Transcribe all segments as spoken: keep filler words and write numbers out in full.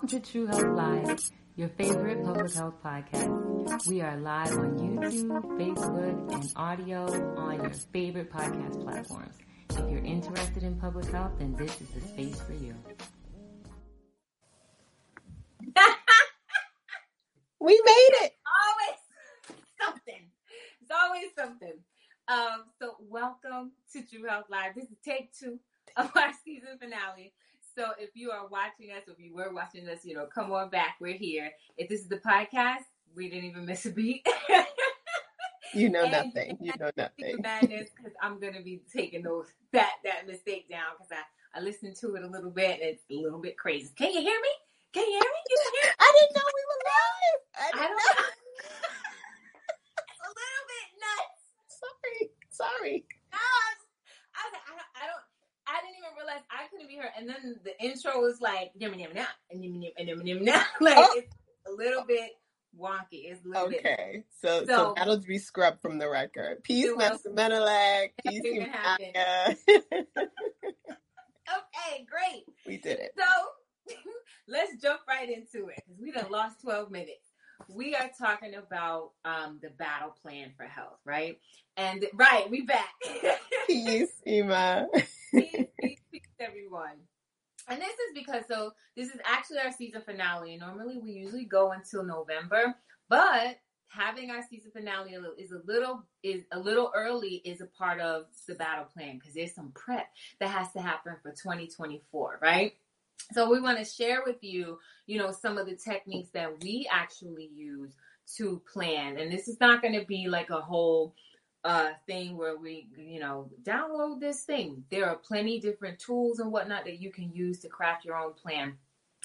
Welcome to True Health Live, your favorite public health podcast. We are live on YouTube, Facebook, and audio on your favorite podcast platforms. If you're interested in public health, then this is the space for you. We made it! Always something. It's always something. Um, so welcome to True Health Live. This is take two of our season finale. So if you are watching us, if you were watching us, you know, come on back. We're here. If this is the podcast, we didn't even miss a beat. You know nothing. You know nothing. Because I'm going to be taking those that, that mistake down because I, I listened to it a little bit and it's a little bit crazy. Can you hear me? Can you hear me? Can you hear me? I didn't know we were live. I, didn't I don't know. A little bit nuts. Sorry. Sorry. No, I, was, I, was, I don't. I don't I didn't even realize I couldn't be heard. And then the intro was like, yum, yum, now, and yum, yum, and yum, yum, now. Like, oh. It's a little bit wonky. It's a little okay. bit. Okay. So, so, so that'll be scrubbed from the record. Peace, Master Menelag. Peace, Maya. Okay, great. We did it. So, let's jump right into it. We done lost twelve minutes. We are talking about um, the battle plan for health, right? And, right, we back. Peace, Ima. Peace, peace, peace, everyone. And this is because, so this is actually our season finale. Normally, we usually go until November, but having our season finale is a little is a little early is a part of the battle plan because there's some prep that has to happen for twenty twenty-four, right? So we want to share with you, you know, some of the techniques that we actually use to plan. And this is not going to be like a whole uh, thing where we, you know, download this thing. There are plenty different tools and whatnot that you can use to craft your own plan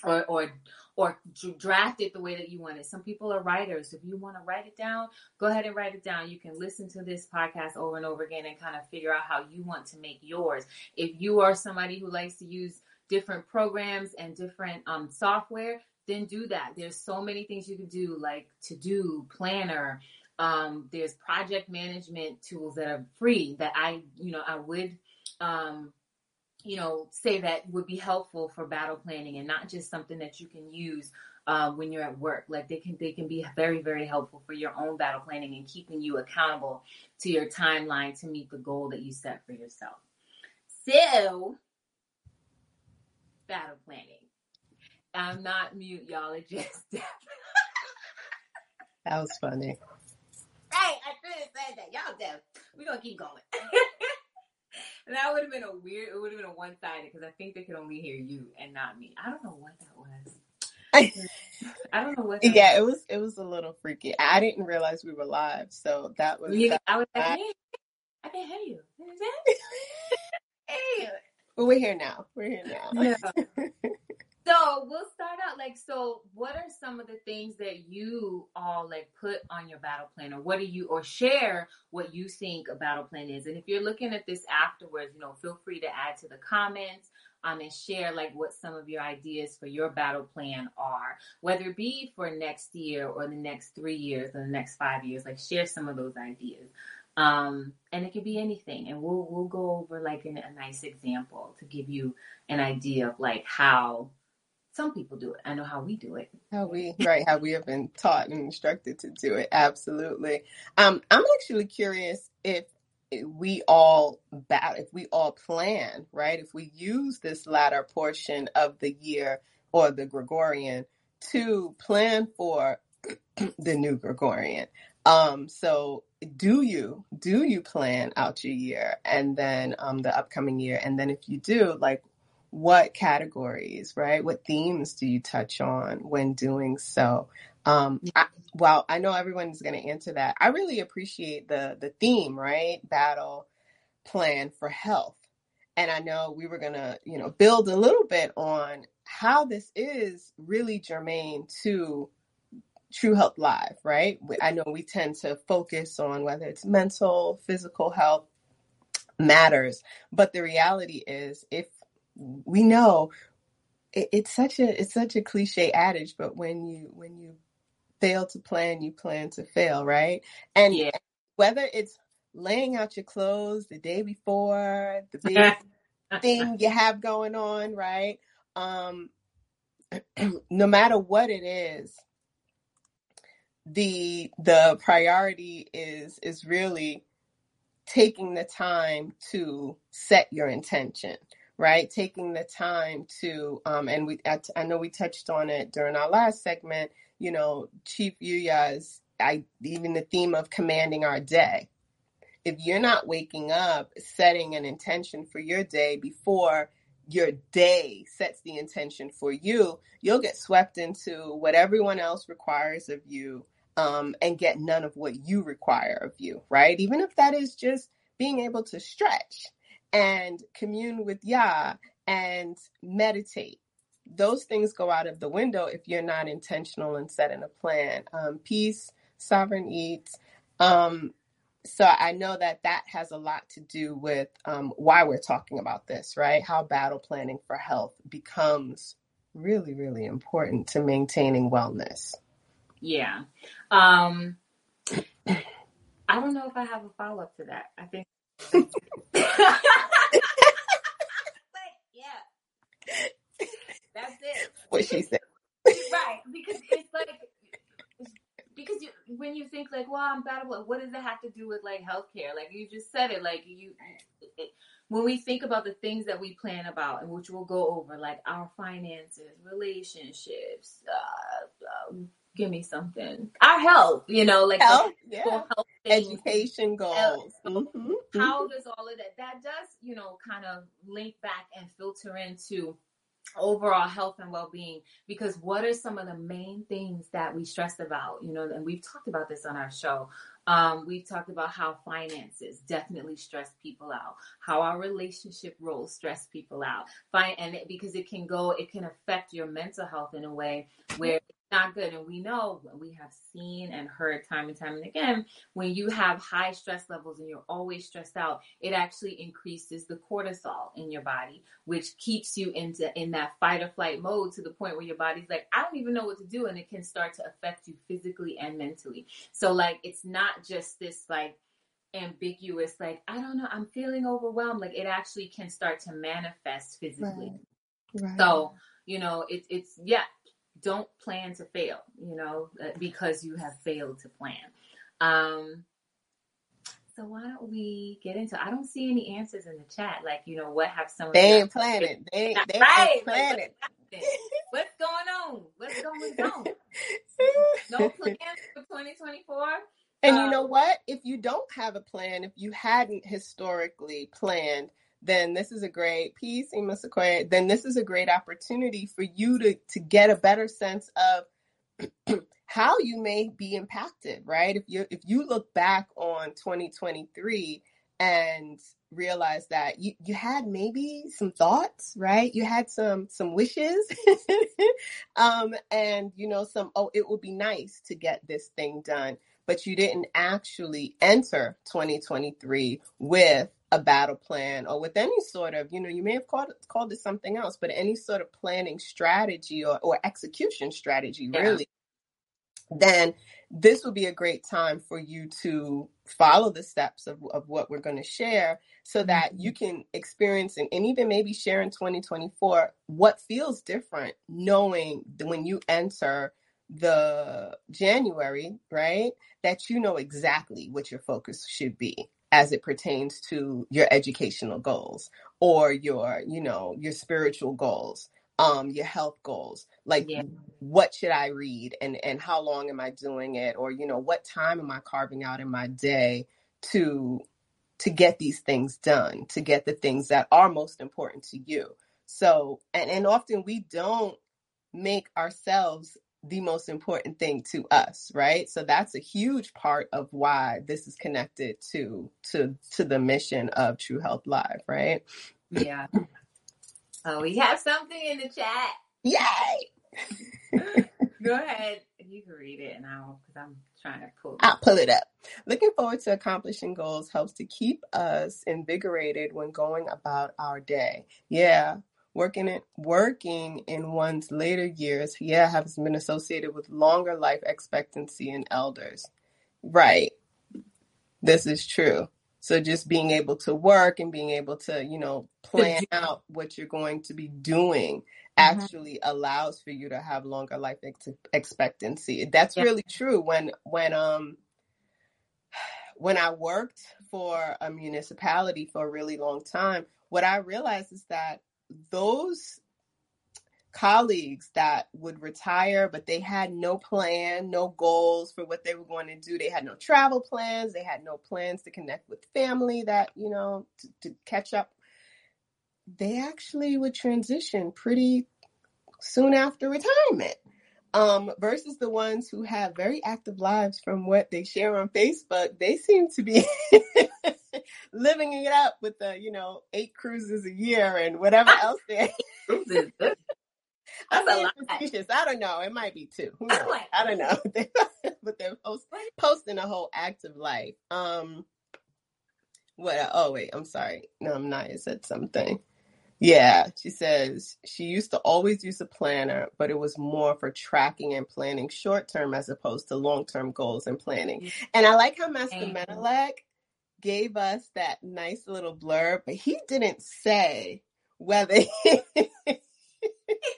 or, or, or draft it the way that you want it. Some people are writers. If you want to write it down, go ahead and write it down. You can listen to this podcast over and over again and kind of figure out how you want to make yours. If you are somebody who likes to use different programs and different um, software, then do that. There's so many things you can do, like To-Do, Planner. Um, there's project management tools that are free that I, you know, I would, um, you know, say that would be helpful for battle planning and not just something that you can use uh, when you're at work. Like they can, they can be very, very helpful for your own battle planning and keeping you accountable to your timeline to meet the goal that you set for yourself. So, battle planning. I'm not mute, y'all. It just that was funny. Hey, I couldn't say that. Y'all deaf. We're gonna keep going. And that would have been a weird. It would have been a one-sided because I think they could only hear you and not me. I don't know what that was. I don't know what. That yeah, was. it was. It was a little freaky. I didn't realize we were live, so that was. Yeah, that I was like, hey, I can hear you. Hey. Well, we're here now. We're here now. Yeah. So we'll start out like, so what are some of the things that you all like put on your battle plan, or what do you, or share what you think a battle plan is? And if you're looking at this afterwards, you know, feel free to add to the comments um, and share like what some of your ideas for your battle plan are, whether it be for next year or the next three years or the next five years, like share some of those ideas. Um, and it could be anything, and we'll we'll go over like an, a nice example to give you an idea of like how some people do it. I know how we do it. How we right? How we have been taught and instructed to do it. Absolutely. Um, I'm actually curious if we all bat, if we all plan, right? If we use this latter portion of the year or the Gregorian to plan for the new Gregorian. Um, so do you, do you plan out your year and then, um, the upcoming year? And then if you do, like what categories, right? What themes do you touch on when doing so? Um, I, well, I know everyone's going to answer that. I really appreciate the, the theme, right? Battle plan for health. And I know we were going to, you know, build a little bit on how this is really germane to True Health Live, right? I know we tend to focus on whether it's mental, physical health matters, but the reality is, if we know it, it's such a it's such a cliche adage, but when you when you fail to plan, you plan to fail, right? And yeah. Whether it's laying out your clothes the day before, the big thing you have going on, right? Um, no matter what it is, the the priority is is really taking the time to set your intention, right? Taking the time to, um, and we I, I know we touched on it during our last segment, you know, Chief Yuya's, I, even the theme of commanding our day. If you're not waking up, setting an intention for your day before your day sets the intention for you, you'll get swept into what everyone else requires of you, um, and get none of what you require of you, right? Even if that is just being able to stretch and commune with Yah and meditate. Those things go out of the window if you're not intentional and setting a plan. Um, peace, Sovereign Eats. Um, so I know that that has a lot to do with um, why we're talking about this, right? How battle planning for health becomes really, really important to maintaining wellness. Yeah. Um, I don't know if I have a follow-up to that. I think... but, yeah. That's it. What she said. Right. Because it's like, because you, when you think like, well, I'm battle, what does it have to do with like healthcare? Like you just said it, like you, it, when we think about the things that we plan about and which we'll go over, like our finances, relationships, uh, um, give me something, our health, you know, like health, yeah. health education goals. Mm-hmm. How does all of that, that does, you know, kind of link back and filter into overall health and well-being, because what are some of the main things that we stress about, you know, and we've talked about this on our show. Um, we've talked about how finances definitely stress people out, how our relationship roles stress people out. Fine, and it, because it can go, it can affect your mental health in a way where it's not good. And we know, we have seen and heard time and time and again, when you have high stress levels and you're always stressed out, it actually increases the cortisol in your body, which keeps you into in that fight or flight mode to the point where your body's like, I don't even know what to do. And it can start to affect you physically and mentally. So like, it's not just this like ambiguous, like, I don't know, I'm feeling overwhelmed. Like it actually can start to manifest physically. Right. Right. So, you know, it, it's, yeah, don't plan to fail, you know, because you have failed to plan. Um, so why don't we get into, I don't see any answers in the chat. Like, you know, what have some of They ain't planning. They ain't, they right. ain't planning. Like, what's going on? What's going on? No plans for twenty twenty-four? And you know what? If you don't have a plan, if you hadn't historically planned, then this is a great piece, Ima Sequoia, then this is a great opportunity for you to, to get a better sense of how you may be impacted, right? If you if you look back on twenty twenty-three and realize that you, you had maybe some thoughts, right? You had some some wishes um, and, you know, some, oh, it would be nice to get this thing done. But you didn't actually enter twenty twenty-three with a battle plan or with any sort of, you know, you may have called it, called it something else, but any sort of planning strategy or, or execution strategy, really, yeah. Then this would be a great time for you to follow the steps of, of what we're going to share so mm-hmm. that you can experience and, and even maybe share in twenty twenty-four what feels different, knowing when you enter the January, right, that you know exactly what your focus should be as it pertains to your educational goals or your, you know, your spiritual goals, um, your health goals, like yeah. what should I read and, and how long am I doing it? Or, you know, what time am I carving out in my day to, to get these things done, to get the things that are most important to you. So, and, and often we don't make ourselves the most important thing to us, right? So that's a huge part of why this is connected to to to the mission of True Health Live, right? Yeah. Oh, we have something in the chat. Yay! Go ahead. You can read it and I'll, because I'm trying to pull it I'll pull it up. Looking forward to accomplishing goals helps to keep us invigorated when going about our day. Yeah. Working in, working in one's later years, yeah, has been associated with longer life expectancy in elders. Right. This is true. So just being able to work and being able to, you know, plan out what you're going to be doing actually mm-hmm. allows for you to have longer life ex- expectancy. That's yeah. really true. When, when, um, when I worked for a municipality for a really long time, what I realized is that those colleagues that would retire, but they had no plan, no goals for what they were going to do. They had no travel plans. They had no plans to connect with family that, you know, to, to catch up. They actually would transition pretty soon after retirement um, versus the ones who have very active lives from what they share on Facebook. They seem to be living it up with the, you know, eight cruises a year and whatever else they I'm being facetious. I don't know. It might be two. Who knows? Like, I don't know. But they're post- posting a whole active life. Um, what? Oh, wait. I'm sorry. No, I'm not. I said something. Yeah. She says she used to always use a planner, but it was more for tracking and planning short-term as opposed to long-term goals and planning. And I like how Master Menelec gave us that nice little blurb, but he didn't say whether...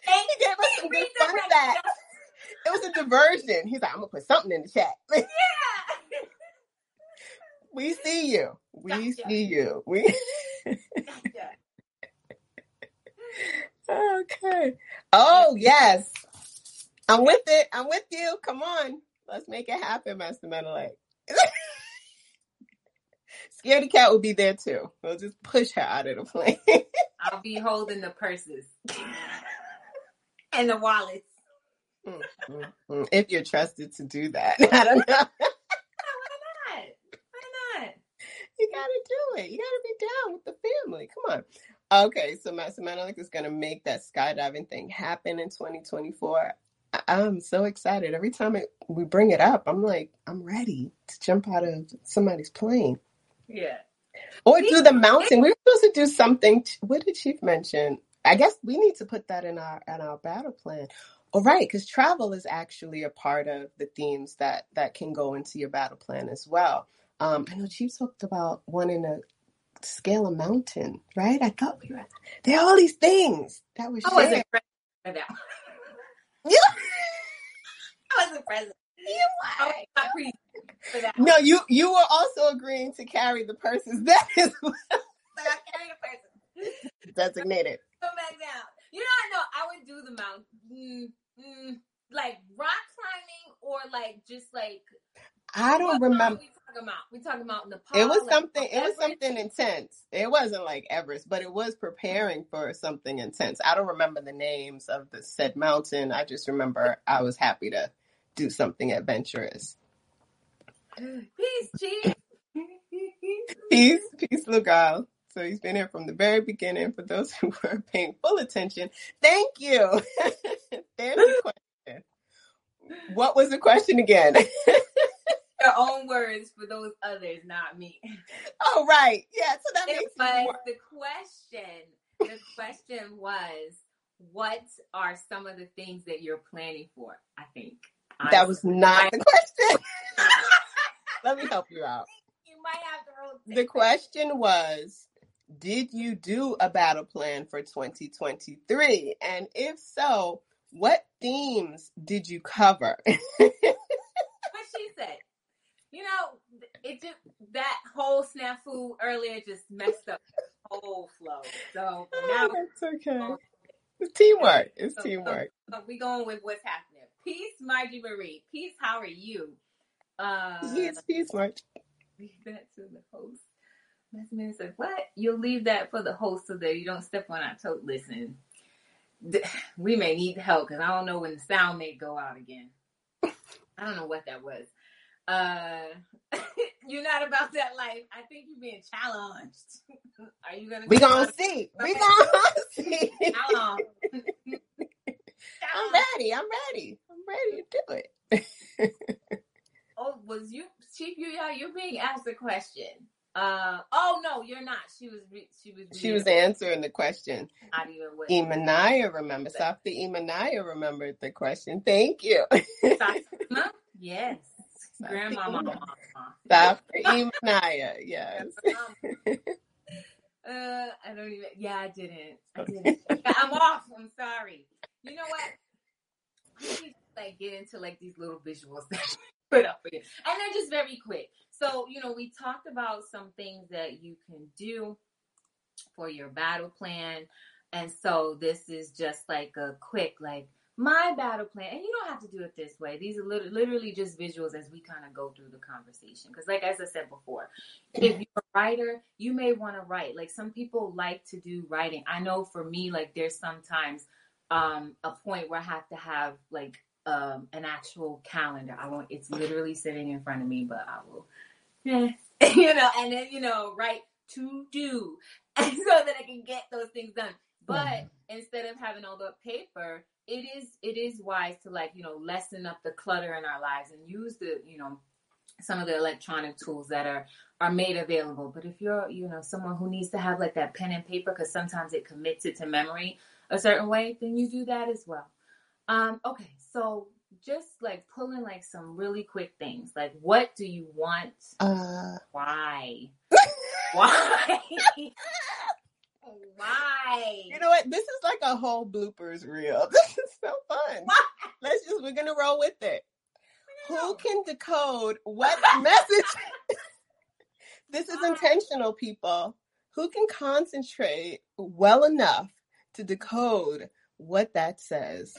He gave us some good fun facts. It was a diversion. He's like, I'm going to put something in the chat. Yeah. We see you. We gotcha. see you. We. Gotcha. Okay. Oh, yes. I'm with it. I'm with you. Come on. Let's make it happen, Master Menelec. Scaredy Cat will be there, too. We'll just push her out of the plane. I'll be holding the purses. And the wallets. Mm, mm, mm. If you're trusted to do that. I don't know. No, why not? Why not? You got to do it. You got to be down with the family. Come on. Okay, so Master Menelec is going to make that skydiving thing happen in twenty twenty-four. I- I'm so excited. Every time it, we bring it up, I'm like, I'm ready to jump out of somebody's plane. Yeah. Or do the mountain. We were supposed to do something. T- what did Chief mention? I guess we need to put that in our in our battle plan. All right, because travel is actually a part of the themes that, that can go into your battle plan as well. Um, I know Chief talked about wanting to scale a mountain, right? I thought we were there are all these things that was. I shared. wasn't present for that. You, I wasn't present. You I was not present for that. No, you you were also agreeing to carry the purses. That is well. So I carry the purses. Designated. Come back down. You know, I know I would do the mountain, mm, mm, like rock climbing, or like just like I don't remember. We talking about we talking about Nepal. It was like something. It Everest. was something intense. It wasn't like Everest, but it was preparing for something intense. I don't remember the names of the said mountain. I just remember I was happy to do something adventurous. Peace, Chief. peace, peace, little girl. So he's been here from the very beginning. For those who were paying full attention, thank you. There's the question. What was the question again? Your own words for those others, not me. Oh, right. Yeah. So that it makes was the question. The question was, what are some of the things that you're planning for? I think. Honestly. That was not the question. Let me help you out. You might have to rotate. The question was, did you do a battle plan for twenty twenty-three? And if so, what themes did you cover? What she said. You know, it just that whole snafu earlier just messed up the whole flow. So now oh, that's okay. It's teamwork. It's so, teamwork. So, so we're going with what's happening. Peace, Margie Marie. Peace, how are you? Uh yes, peace, Margie. Back to the host. Man said, what? You'll leave that for the host so that you don't step on our toes. Listen, we may need help because I don't know when the sound may go out again. I don't know what that was. Uh, you're not about that life. I think you're being challenged. Are you gonna? We gonna see. We okay. gonna see. How long? I'm ready. I'm ready. I'm ready to do it. Oh, was you, Chief? You are you being asked a question? Uh, oh no, you're not. She was re- she was re- she was answering the question. Not even what Imanaya remembered. Safta Imanaya remembered the question. Thank you. Yes. Grandmama. Doctor Emanaya, yes. Uh, I don't even, yeah, I didn't. I didn't. I'm off. I'm sorry. You know what? We just, like, get into, like, these little visuals that you put up here. And they're just very quick. So, you know, we talked about some things that you can do for your battle plan. And so this is just, like, a quick, like, my battle plan. And you don't have to do it this way. These are li- literally just visuals as we kind of go through the conversation. Because, like, as I said before, if you're a writer, you may want to write. Like, some people like to do writing. I know for me, like, there's sometimes um, a point where I have to have, like, um, an actual calendar. I won't, it's literally sitting in front of me, but I will, yeah. you know, and then, you know, write to do so that I can get those things done. But mm-hmm. instead of having all the paper, it is, it is wise to, like, you know, lessen up the clutter in our lives and use the, you know, some of the electronic tools that are, are made available. But if you're, you know, someone who needs to have, like, that pen and paper, because sometimes it commits it to memory a certain way, then you do that as well. Um, okay, so just, like, pulling, like, some really quick things. Like, what do you want? Uh... Why? Why? Why? You know what? This is like a whole bloopers reel. This is so fun. Why? Let's just, we're going to roll with it. Who can decode what message? This is intentional, people. Who can concentrate well enough to decode what that says?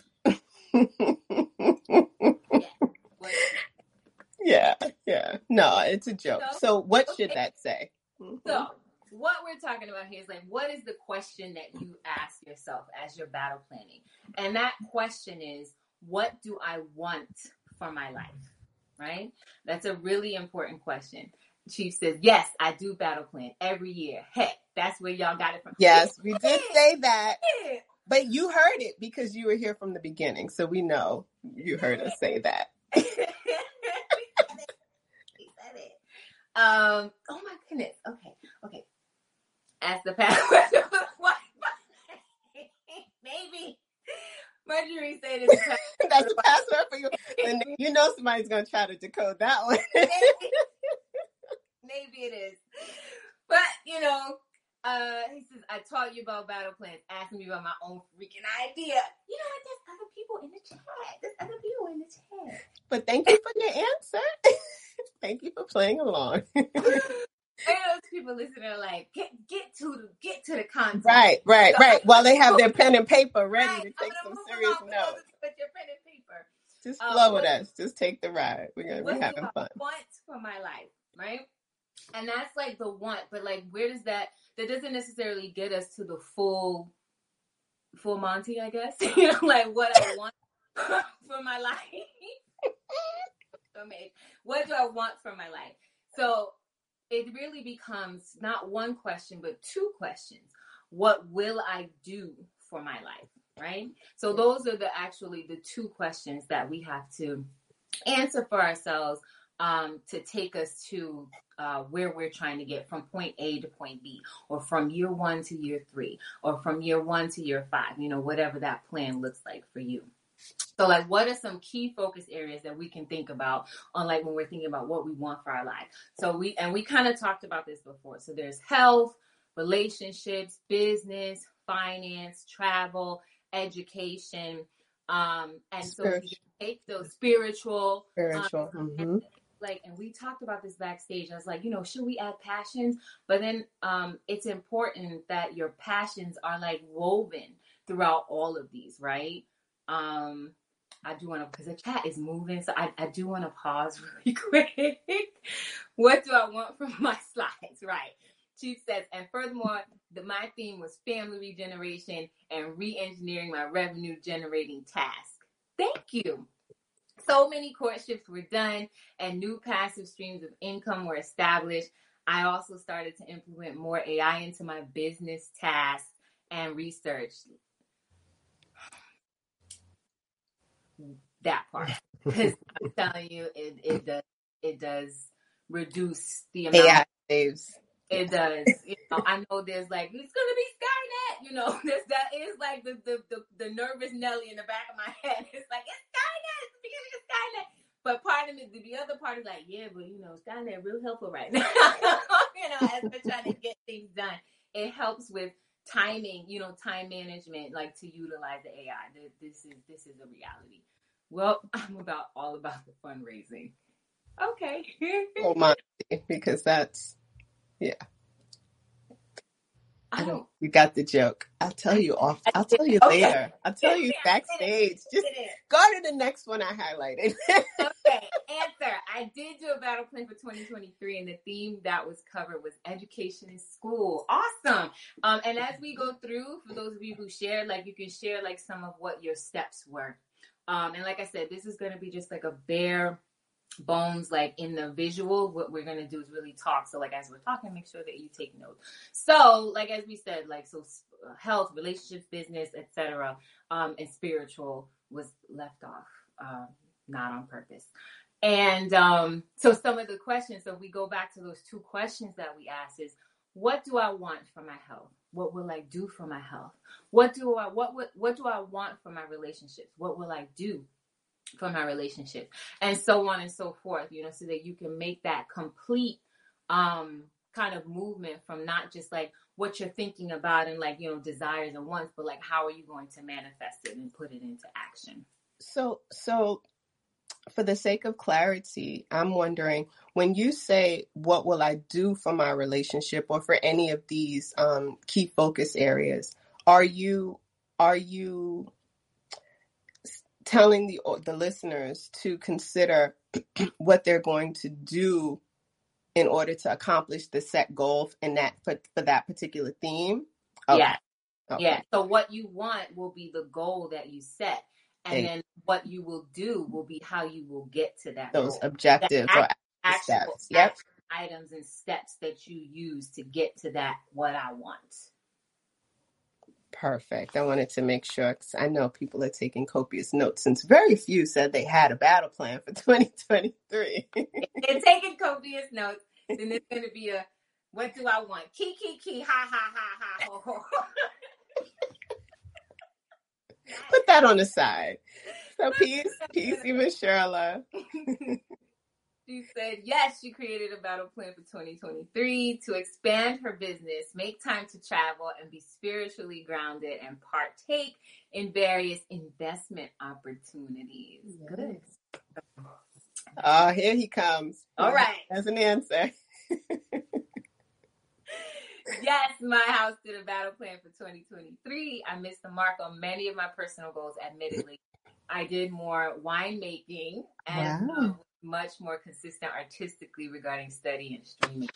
yeah, yeah. No, it's a joke. So, so what okay. should that say? Mm-hmm. So what we're talking about here is, like, what is the question that you ask yourself as you're battle planning? And that question is, what do I want for my life? Right? That's a really important question. Chief says, yes, I do battle plan every year. Heck, that's where y'all got it from. Yes, we did say that. But you heard it because you were here from the beginning. So we know you heard us say that. We said it. We said it. Um, oh, my goodness. Okay. Okay. Ask the password. Maybe. Marjorie said it's the that's the password for you. And you know somebody's going to try to decode that one. Maybe. Maybe it is. But, you know, uh, he says, I taught you about battle plans. Ask me about my own freaking idea. You know what? There's other people in the chat. There's other people in the chat. But thank you for your answer. Thank you for playing along. And those people listening are like, get get to the get to the content. Right, right, so, right. While they have their pen and paper ready right, to take some serious notes. With your pen and paper. Just flow um, with us. Just take the ride. We're gonna be having fun. What's for my life, right? And that's like the want, but like, where does that? That doesn't necessarily get us to the full, full Monty, I guess. You know, like what I want for my life. So made. What do I want for my life? So. It really becomes not one question, but two questions. What will I do for my life, right? So those are the actually the two questions that we have to answer for ourselves um, to take us to uh, where we're trying to get from point A to point B, or from year one to year three, or from year one to year five, you know, whatever that plan looks like for you. So, like, what are some key focus areas that we can think about on, like, when we're thinking about what we want for our life? So we, and we kind of talked about this before. So there's health, relationships, business, finance, travel, education. Um, and spiritual. So we can take those spiritual, spiritual. Um, mm-hmm. and, like, and we talked about this backstage. I was like, you know, should we add passions? But then um, it's important that your passions are, like, woven throughout all of these, right? Um, I do want to, because the chat is moving, so I, I do want to pause really quick. What do I want from my slides? Right. Chief says, and furthermore, the, my theme was family regeneration and re-engineering my revenue generating task. Thank you. So many courtships were done and new passive streams of income were established. I also started to implement more A I into my business tasks and research. That part, because I'm telling you, it, it does it does reduce the amount. Yeah, it it does. You know, I know there's like it's gonna be Skynet. You know, there's, that is like the, the the the nervous Nelly in the back of my head. It's like it's Skynet, it's the beginning of Skynet. But part part of me, the other part is like, yeah, but you know, it's down there real helpful right now. You know, as we're trying to get things done, it helps with timing, you know, time management, like to utilize the A I. This is, this is a reality. Well, I'm about all about the fundraising. Okay. Oh my, because that's, yeah. I don't, you got the joke. I'll tell you off. I'll tell you okay. later. I'll tell you backstage. Just go to the next one I highlighted. Okay, answer. I did do a battle plan for twenty twenty-three, and the theme that was covered was education in school. Awesome. Um, and as we go through, for those of you who shared, like you can share like some of what your steps were. Um, and like I said, this is going to be just like a bare bones, like in the visual. What we're going to do is really talk. So like as we're talking, make sure that you take notes. So like as we said, like so health, relationships, business, et cetera. Um, and spiritual was left off, um, not on purpose. And um, so some of the questions, so we go back to those two questions that we asked is, what do I want for my health? What will I do for my health? What do I what what, what do I want for my relationships? What will I do for my relationships? And so on and so forth, you know, so that you can make that complete um, kind of movement from not just like what you're thinking about and like, you know, desires and wants, but like how are you going to manifest it and put it into action? So, so for the sake of clarity, I'm wondering, when you say, what will I do for my relationship or for any of these um, key focus areas, are you, are you telling the, the listeners to consider what they're going to do in order to accomplish the set goal in that, for, for that particular theme? Okay. Yeah. Okay. Yeah. So what you want will be the goal that you set. And then what you will do will be how you will get to that. Those goal. Objectives that act, or actual steps. Yep. Action items and steps that you use to get to that. What I want. Perfect. I wanted to make sure, because I know people are taking copious notes since very few said they had a battle plan for twenty twenty-three. They're taking copious notes. Then it's going to be a, what do I want? Key, key, key, ha, ha, ha, ha, ho, ho. Put that on the side. So peace, peace, even Sherla. She said, yes, she created a battle plan for twenty twenty-three to expand her business, make time to travel, and be spiritually grounded and partake in various investment opportunities. Yes. Good. Oh, here he comes. All right. That's an answer. Yes, my house did a battle plan for twenty twenty-three. I missed the mark on many of my personal goals, admittedly. I did more winemaking and wow. um, much more consistent artistically regarding study and streaming.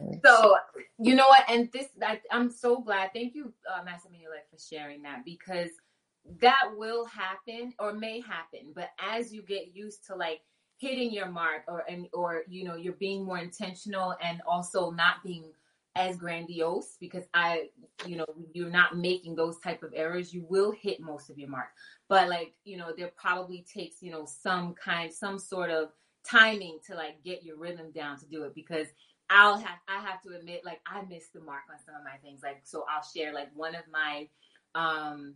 Nice. So, you know what? And this, I, I'm so glad. Thank you, uh, Master Manuel, for sharing that, because that will happen or may happen. But as you get used to like, hitting your mark or, and, or, you know, you're being more intentional and also not being as grandiose, because I, you know, you're not making those type of errors, you will hit most of your mark. But like, you know, there probably takes, you know, some kind, some sort of timing to like get your rhythm down to do it, because I'll have, I have to admit, like I missed the mark on some of my things. Like, so I'll share like one of my, um,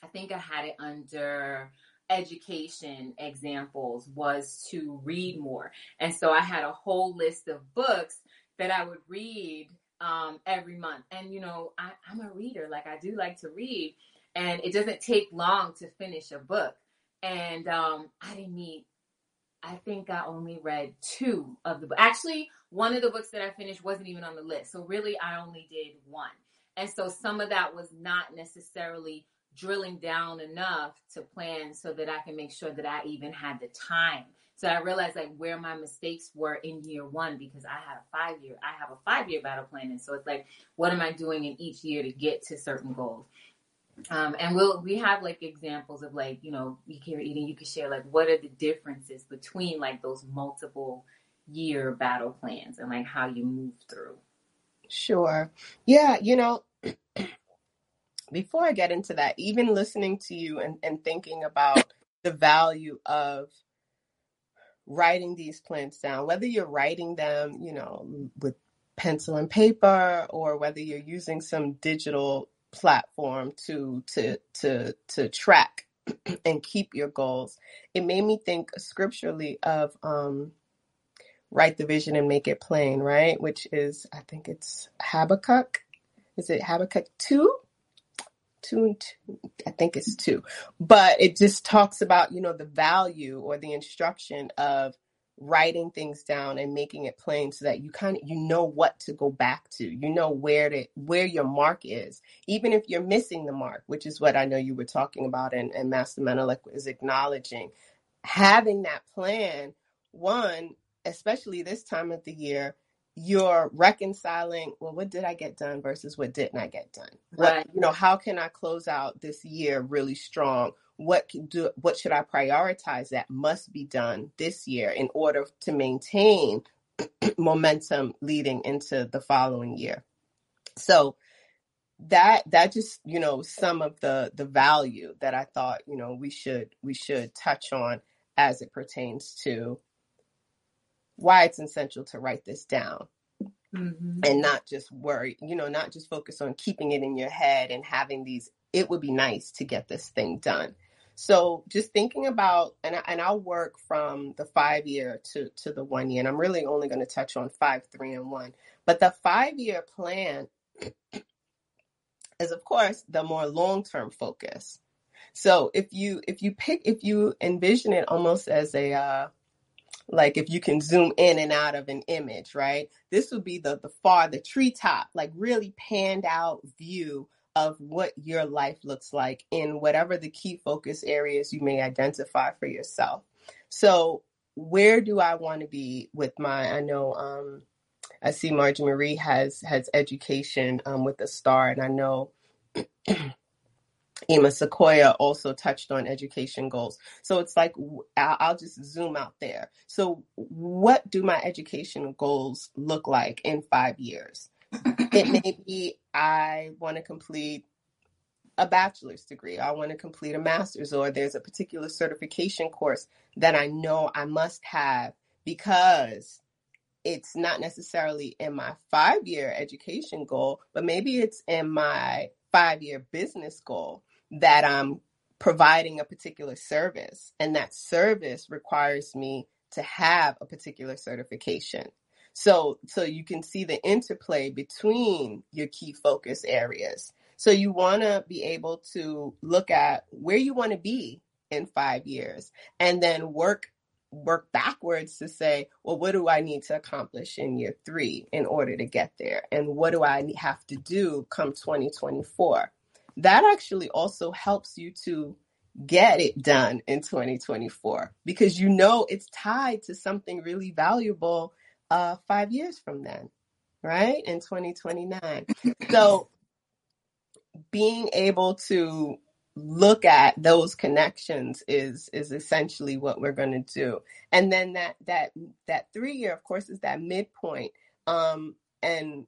I think I had it under education examples, was to read more. And so I had a whole list of books that I would read um, every month. And, you know, I, I'm a reader. Like I do like to read, and it doesn't take long to finish a book. And um, I didn't need, I think I only read two of the books. Actually, one of the books that I finished wasn't even on the list. So really I only did one. And so some of that was not necessarily drilling down enough to plan so that I can make sure that I even had the time. So I realized like where my mistakes were in year one, because I had a five year, I have a five year battle plan. And so it's like, what am I doing in each year to get to certain goals? Um, and we'll, we have like examples of like, you know, you can eating, you can share like, what are the differences between like those multiple year battle plans and like how you move through? Sure. Yeah. You know, before I get into that, even listening to you and, and thinking about the value of writing these plans down, whether you're writing them, you know, with pencil and paper, or whether you're using some digital platform to to to to track and keep your goals. It made me think scripturally of um, write the vision and make it plain, right? Which is, I think it's Habakkuk. Is it Habakkuk two? Two and two, I think it's two. But it just talks about, you know, the value or the instruction of writing things down and making it plain so that you kind of, you know what to go back to, you know, where to, where your mark is, even if you're missing the mark, which is what I know you were talking about. And, and Master Menelik is acknowledging having that plan. One, especially this time of the year, you're reconciling, well, what did I get done versus what didn't I get done? Right. What, you know, how can I close out this year really strong? What can do, what should I prioritize that must be done this year in order to maintain momentum leading into the following year? So that that just, you know, some of the the value that I thought, you know, we should we should touch on as it pertains to why it's essential to write this down. Mm-hmm. And not just worry, you know, not just focus on keeping it in your head and having these, it would be nice to get this thing done. So just thinking about, and, I, and I'll work from the five year to, to the one year, and I'm really only going to touch on five, three, and one, but the five year plan is of course the more long-term focus. So if you, if you pick, if you envision it almost as a, uh, like if you can zoom in and out of an image, right? This would be the the far, the treetop, like really panned out view of what your life looks like in whatever the key focus areas you may identify for yourself. So where do I want to be with my, I know um, I see Margie Marie has, has education um, with a star, and I know Ema Sequoia also touched on education goals. So it's like, I'll just zoom out there. So what do my education goals look like in five years? It may be, I want to complete a bachelor's degree. I want to complete a master's, or there's a particular certification course that I know I must have because it's not necessarily in my five-year education goal, but maybe it's in my five-year business goal that I'm providing a particular service, and that service requires me to have a particular certification. So, so you can see the interplay between your key focus areas. So you want to be able to look at where you want to be in five years and then work, work backwards to say, well, what do I need to accomplish in year three in order to get there? And what do I have to do come twenty twenty-four? That actually also helps you to get it done in twenty twenty-four, because you know it's tied to something really valuable Uh, five years from then, right? In twenty twenty-nine. So being able to look at those connections is is essentially what we're going to do. And then that that that three year, of course, is that midpoint. Um, and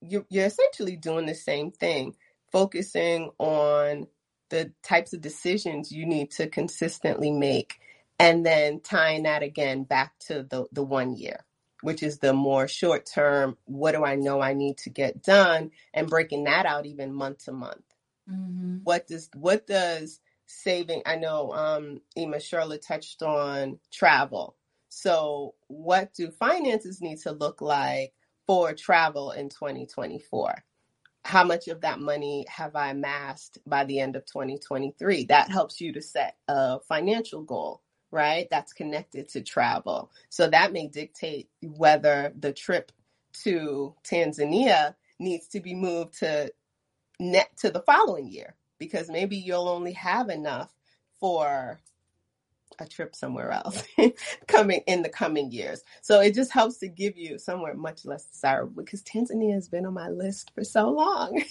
you're, you're essentially doing the same thing, focusing on the types of decisions you need to consistently make, and then tying that again back to the the one year, which is the more short term, what do I know I need to get done, and breaking that out even month to month. Mm-hmm. What does, what does saving, I know um, Ema Shirley touched on travel. So what do finances need to look like for travel in twenty twenty-four? How much of that money have I amassed by the end of twenty twenty-three? That helps you to set a financial goal, right? That's connected to travel. So that may dictate whether the trip to Tanzania needs to be moved to net to the following year, because maybe you'll only have enough for a trip somewhere else coming in the coming years. So it just helps to give you somewhere much less desirable, because Tanzania has been on my list for so long.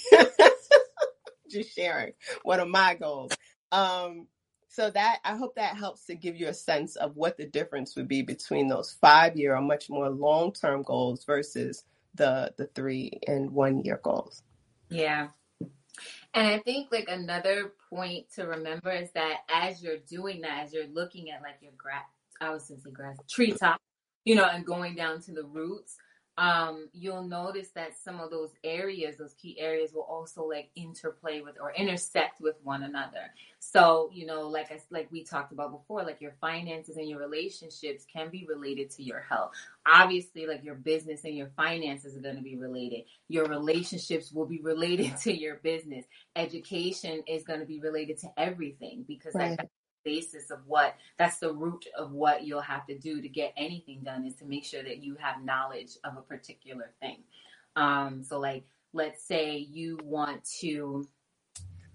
Just sharing one of my goals. Um, So that, I hope that helps to give you a sense of what the difference would be between those five-year or much more long-term goals versus the the three and one-year goals. Yeah. And I think like another point to remember is that as you're doing that, as you're looking at like your grass, I was going to say grass, treetop, you know, and going down to the roots, um, you'll notice that some of those areas, those key areas, will also like interplay with or intersect with one another. So, you know, like I, like we talked about before, like your finances and your relationships can be related to your health. Obviously, like your business and your finances are going to be related. Your relationships will be related to your business. Education is going to be related to everything, because right. that basis of what, that's the root of what you'll have to do to get anything done, is to make sure that you have knowledge of a particular thing. Um, so like, let's say you want to,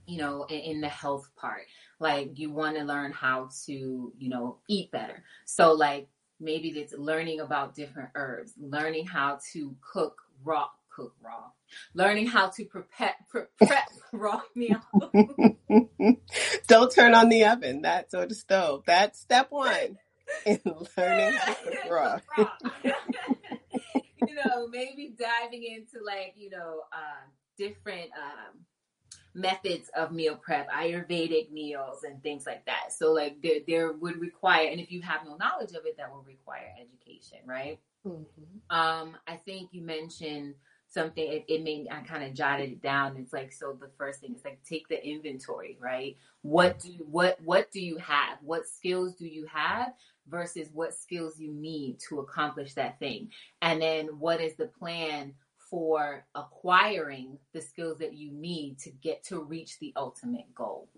you know, in, in the health part, like you want to learn how to, you know, eat better. So like, maybe it's learning about different herbs, learning how to cook raw, cook raw, learning how to prepare, pre- prep raw meal. Don't turn on the oven, that's or the stove. That's step one in learning how to cook raw. You know, maybe diving into like, you know, uh, different um, methods of meal prep, Ayurvedic meals and things like that. So like there, there would require, and if you have no knowledge of it, that will require education, right? Mm-hmm. Um, I think you mentioned something, it, it made, I kind of jotted it down. It's like, so the first thing is like, take the inventory, right? What do you, what, what do you have? What skills do you have versus what skills you need to accomplish that thing? And then what is the plan for acquiring the skills that you need to get to reach the ultimate goal?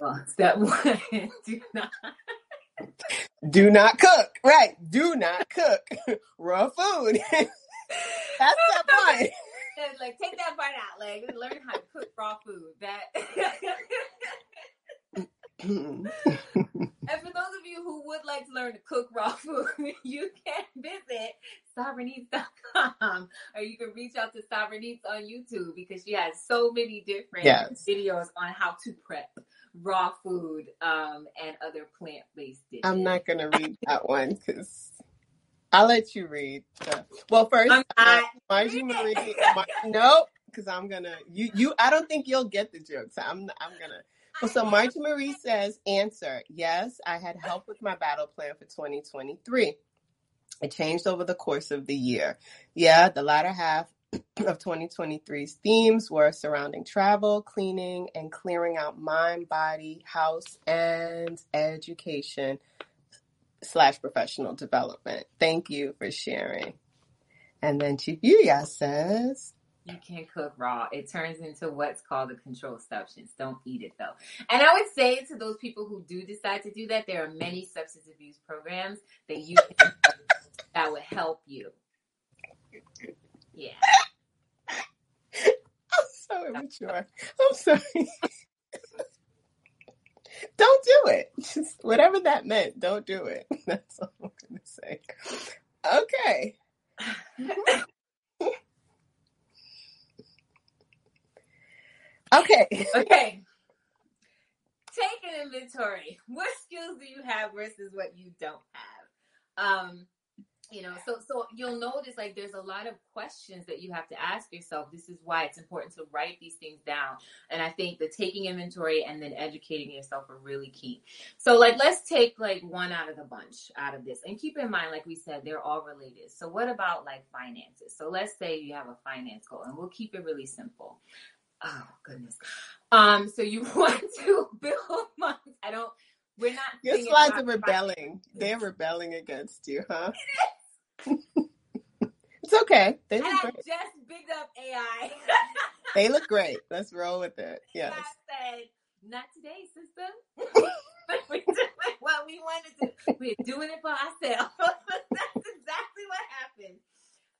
Well, step one, do not. Do not cook. Right. Do not cook raw food. That's that part. Like, take that part out. Like, learn how to cook raw food. That. And for those of you who would like to learn to cook raw food, you can visit Sovereign Eats dot com, or you can reach out to Sovereign Eats on YouTube, because she has so many different yes. videos on how to prep raw food um, and other plant-based dishes. I'm not going to read that one, because I'll let you read. The, well, first, I'm not uh, Margie Marie. Mar- nope, because I'm going to, you, you, I don't think you'll get the jokes. I'm, I'm going to. Well, so Margie Marie says, answer, yes, I had help with my battle plan for twenty twenty-three. It changed over the course of the year. Yeah, the latter half of twenty twenty-three's themes were surrounding travel, cleaning, and clearing out mind, body, house, and education slash professional development. Thank you for sharing. And then Chief Yuya says, you can't cook raw. It turns into what's called a controlled substance. Don't eat it, though. And I would say to those people who do decide to do that, there are many substance abuse programs that you can that would help you. Yeah. I'm so immature. I'm sorry. Don't do it. Just whatever that meant, don't do it. That's all I'm going to say. Okay. Okay. Okay. Take an inventory. What skills do you have versus what you don't have? Um, you know, so so you'll notice like there's a lot of questions that you have to ask yourself. This is why it's important to write these things down. And I think the taking inventory and then educating yourself are really key. So like let's take like one out of the bunch out of this. And keep in mind, like we said, they're all related. So what about like finances? So let's say you have a finance goal, and we'll keep it really simple. Oh, goodness. Um, so you want to build money. I don't, we're not. Your slides are rebelling. They're rebelling against you, huh? It is. It's okay. They look I great. I just bigged up A I. They look great. Let's roll with it. Yes. I said, not today, sister. We're doing what we wanted to. We're doing it for ourselves. That's exactly what happened.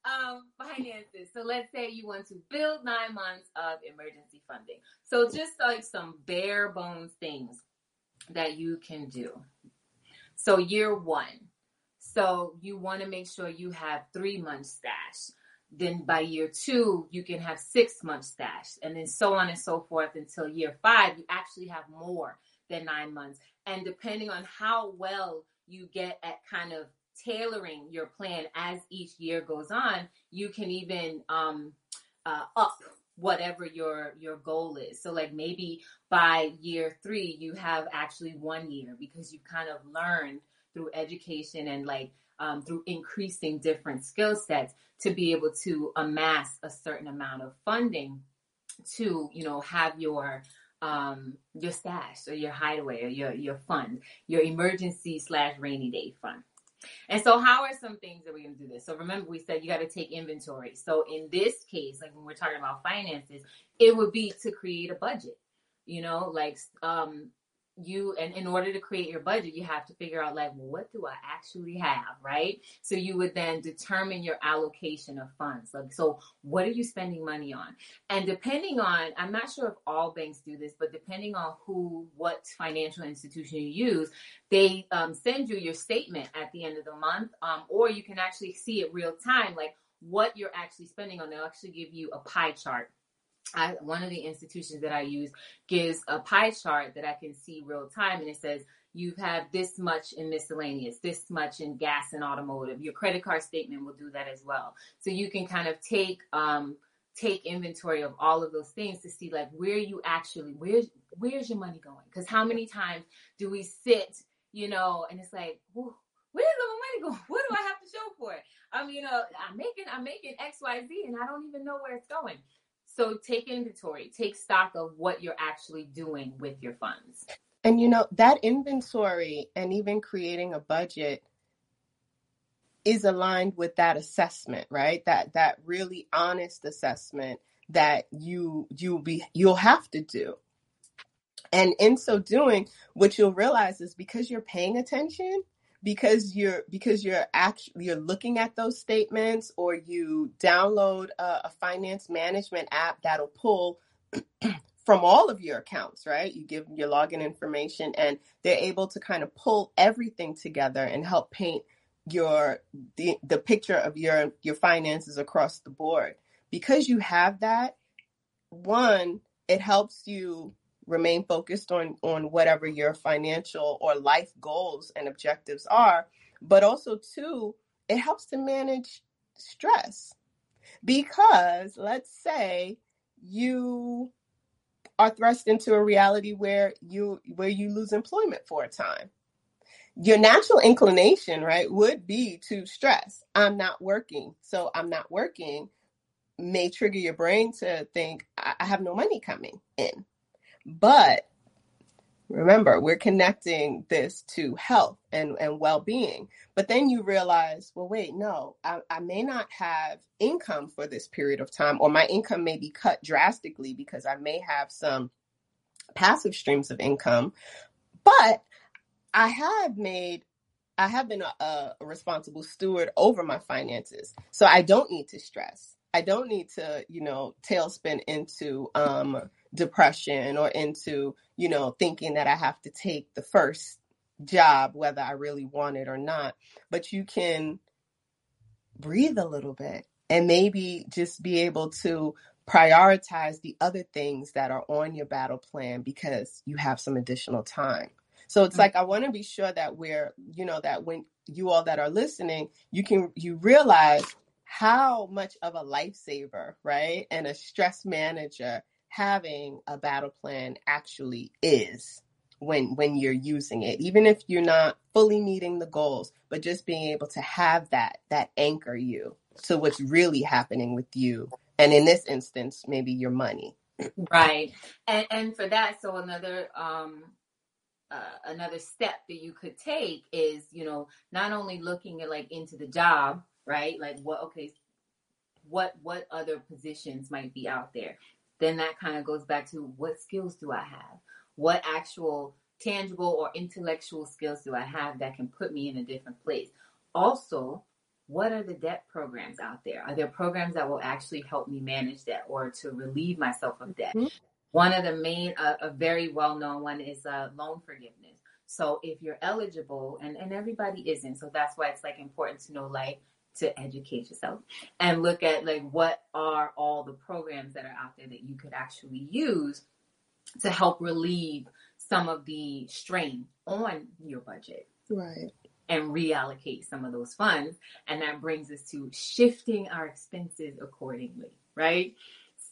Um, finances. So let's say you want to build nine months of emergency funding. So just like some bare bones things that you can do. So year one. So you want to make sure you have three months stash. Then by year two, you can have six months stash, and then so on and so forth until year five, you actually have more than nine months. And depending on how well you get at kind of tailoring your plan as each year goes on, you can even um, uh, up whatever your, your goal is. So like maybe by year three, you have actually one year because you've kind of learned through education and like um, through increasing different skill sets to be able to amass a certain amount of funding to, you know, have your, um, your stash or your hideaway or your, your fund, your emergency slash rainy day fund. And so how are some things that we're going to do this? So remember, we said you got to take inventory. So in this case, like when we're talking about finances, it would be to create a budget, you know, like, um, you, and in order to create your budget, you have to figure out like, well, what do I actually have? Right. So you would then determine your allocation of funds. Like, so what are you spending money on? And depending on, I'm not sure if all banks do this, but depending on who, what financial institution you use, they um, send you your statement at the end of the month. Um, or you can actually see it real time, like what you're actually spending on. They'll actually give you a pie chart. I, one of the institutions that I use gives a pie chart that I can see real time. And it says, you have this much in miscellaneous, this much in gas and automotive. Your credit card statement will do that as well. So you can kind of take, um, take inventory of all of those things to see like, where you actually, where's, where's your money going? Cause how many times do we sit, you know, and it's like, where's my money going? What do I have to show for it? I mean, you know, I'm making, I'm making X, Y, Z, and I don't even know where it's going. So take inventory, take stock of what you're actually doing with your funds. And, you know, that inventory and even creating a budget is aligned with that assessment, right? That that really honest assessment that you you'll be you'll have to do. And in so doing, what you'll realize is because you're paying attention, because you're because you're actually you're looking at those statements, or you download a, a finance management app that'll pull from all of your accounts, right? You give them your login information and they're able to kind of pull everything together and help paint your the, the picture of your your finances across the board. Because you have that, one, it helps you remain focused on, on whatever your financial or life goals and objectives are. But also, two, it helps to manage stress. Because let's say you are thrust into a reality where you where you lose employment for a time. Your natural inclination, right, would be to stress. I'm not working, so I'm not working may trigger your brain to think, I, I have no money coming in. But remember, we're connecting this to health and, and well-being. But then you realize, well, wait, no, I, I may not have income for this period of time, or my income may be cut drastically because I may have some passive streams of income. But I have made, I have been a, a responsible steward over my finances. So I don't need to stress. I don't need to, you know, tailspin into um, depression or into, you know, thinking that I have to take the first job, whether I really want it or not. But you can breathe a little bit and maybe just be able to prioritize the other things that are on your battle plan because you have some additional time. So it's mm-hmm. like, I want to be sure that we're, you know, that when you all that are listening, you can, you realize how much of a lifesaver, right? And a stress manager having a battle plan actually is when when you're using it, even if you're not fully meeting the goals, but just being able to have that, that anchor you to what's really happening with you. And in this instance, maybe your money. Right. And and for that, so another, um, Uh, another step that you could take is, you know, not only looking at like into the job, right? Like what, okay, what, what other positions might be out there? Then that kind of goes back to what skills do I have? What actual tangible or intellectual skills do I have that can put me in a different place? Also, what are the debt programs out there? Are there programs that will actually help me manage debt or to relieve myself of debt? Mm-hmm. One of the main, uh, a very well-known one is uh, loan forgiveness. So if you're eligible, and, and everybody isn't, so that's why it's like important to know, like, to educate yourself and look at like what are all the programs that are out there that you could actually use to help relieve some of the strain on your budget. Right. And reallocate some of those funds. And that brings us to shifting our expenses accordingly, right?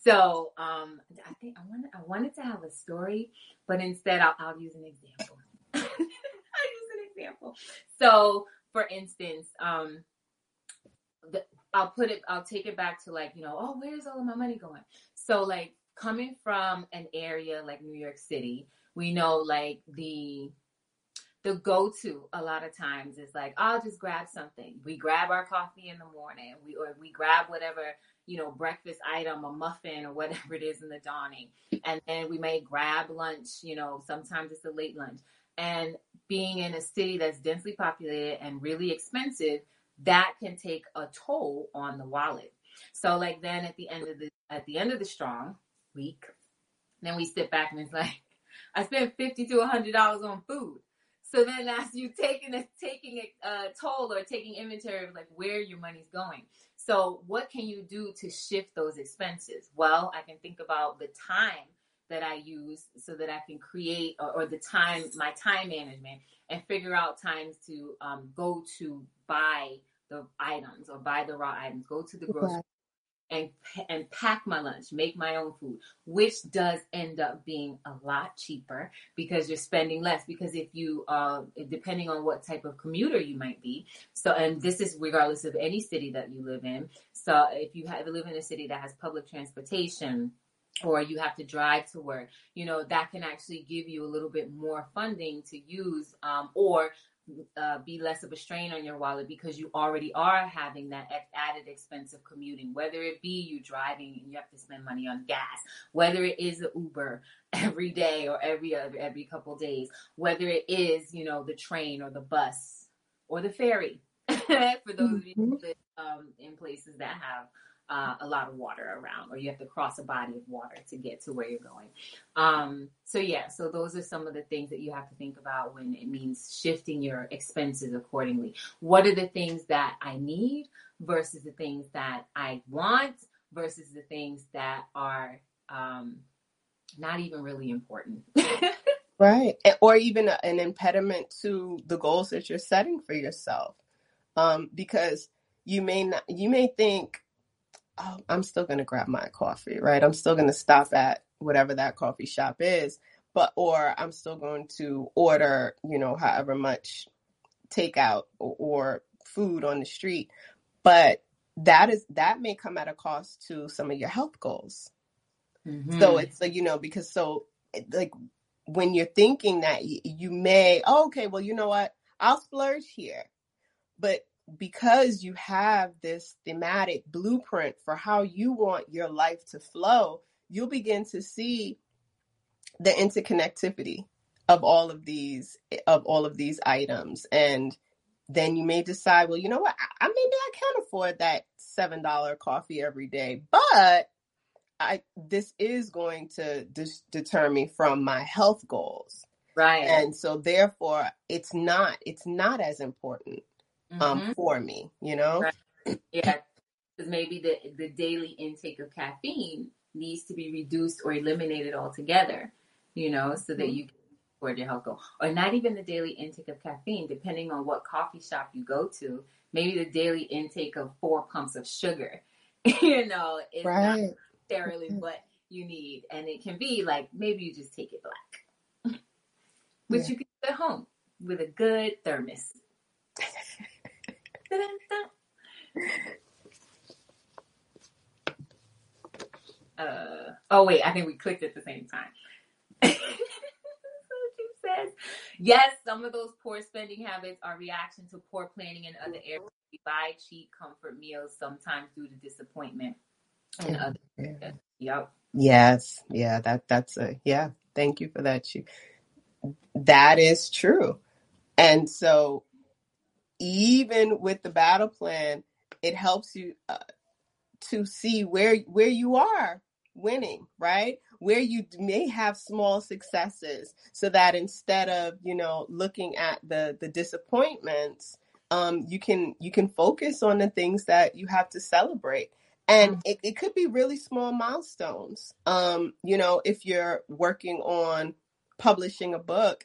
So um, I think I wanted, I wanted to have a story, but instead I'll, I'll use an example. I'll use an example. So for instance, um, the, I'll put it, I'll take it back to like, you know, oh, where's all of my money going? So like coming from an area like New York City, we know like the the go-to a lot of times is like, I'll just grab something. We grab our coffee in the morning. We or we grab whatever, you know, breakfast item, a muffin or whatever it is in the dawning. And then we may grab lunch, you know, sometimes it's a late lunch. And being in a city that's densely populated and really expensive, that can take a toll on the wallet. So like then at the end of the at the end of the strong week, then we sit back and it's like, I spent fifty to one hundred dollars on food. So then that's you taking a, taking a, a toll or taking inventory of like where your money's going. So what can you do to shift those expenses? Well, I can think about the time that I use so that I can create or, or the time, my time management and figure out times to um, go to buy the items or buy the raw items, go to the grocery store. And and pack my lunch, make my own food, which does end up being a lot cheaper because you're spending less. Because if you, uh, depending on what type of commuter you might be, so and this is regardless of any city that you live in. So if you have, live in a city that has public transportation, or you have to drive to work, you know that can actually give you a little bit more funding to use, um, or. Uh, be less of a strain on your wallet because you already are having that added expense of commuting, whether it be you driving and you have to spend money on gas, whether it is an Uber every day or every other, every couple days, whether it is, you know, the train or the bus or the ferry for those of you who live um, in places that have uh, a lot of water around, or you have to cross a body of water to get to where you're going. Um, so yeah, so those are some of the things that you have to think about when it means shifting your expenses accordingly. What are the things that I need versus the things that I want versus the things that are um, not even really important. Right. Or even a, an impediment to the goals that you're setting for yourself. Um, because you may not, you may think, oh, I'm still going to grab my coffee, right? I'm still going to stop at whatever that coffee shop is, but, or I'm still going to order, you know, however much takeout or, or food on the street. But that is, that may come at a cost to some of your health goals. Mm-hmm. So it's like, you know, because so like when you're thinking that you, you may, oh, okay, well, you know what? I'll splurge here, but because you have this thematic blueprint for how you want your life to flow, you'll begin to see the interconnectivity of all of these, of all of these items. And then you may decide, well, you know what, I, maybe I can afford that seven dollars coffee every day, but I, this is going to dis- deter me from my health goals. Right. And so therefore it's not, it's not as important. Mm-hmm. Um, for me, you know, right. Yeah, because maybe the the daily intake of caffeine needs to be reduced or eliminated altogether, you know, so that you can afford your health goal, or not even the daily intake of caffeine, depending on what coffee shop you go to. Maybe the daily intake of four pumps of sugar, you know, is right. Not necessarily what you need, and it can be like maybe you just take it black, which yeah. You can do at home with a good thermos. Uh, oh wait, I think we clicked at the same time. That's what you said. Yes, some of those poor spending habits are reaction to poor planning in other areas. We buy cheap comfort meals sometimes due to disappointment in other areas. Yep. Yes. Yeah, that that's a yeah, thank you for that. That is true. And so even with the battle plan, it helps you uh, to see where where you are winning, right? Where you may have small successes, so that instead of, you know, looking at the the disappointments, um, you can you can focus on the things that you have to celebrate, and mm-hmm. it, it could be really small milestones. Um, you know, if you're working on publishing a book,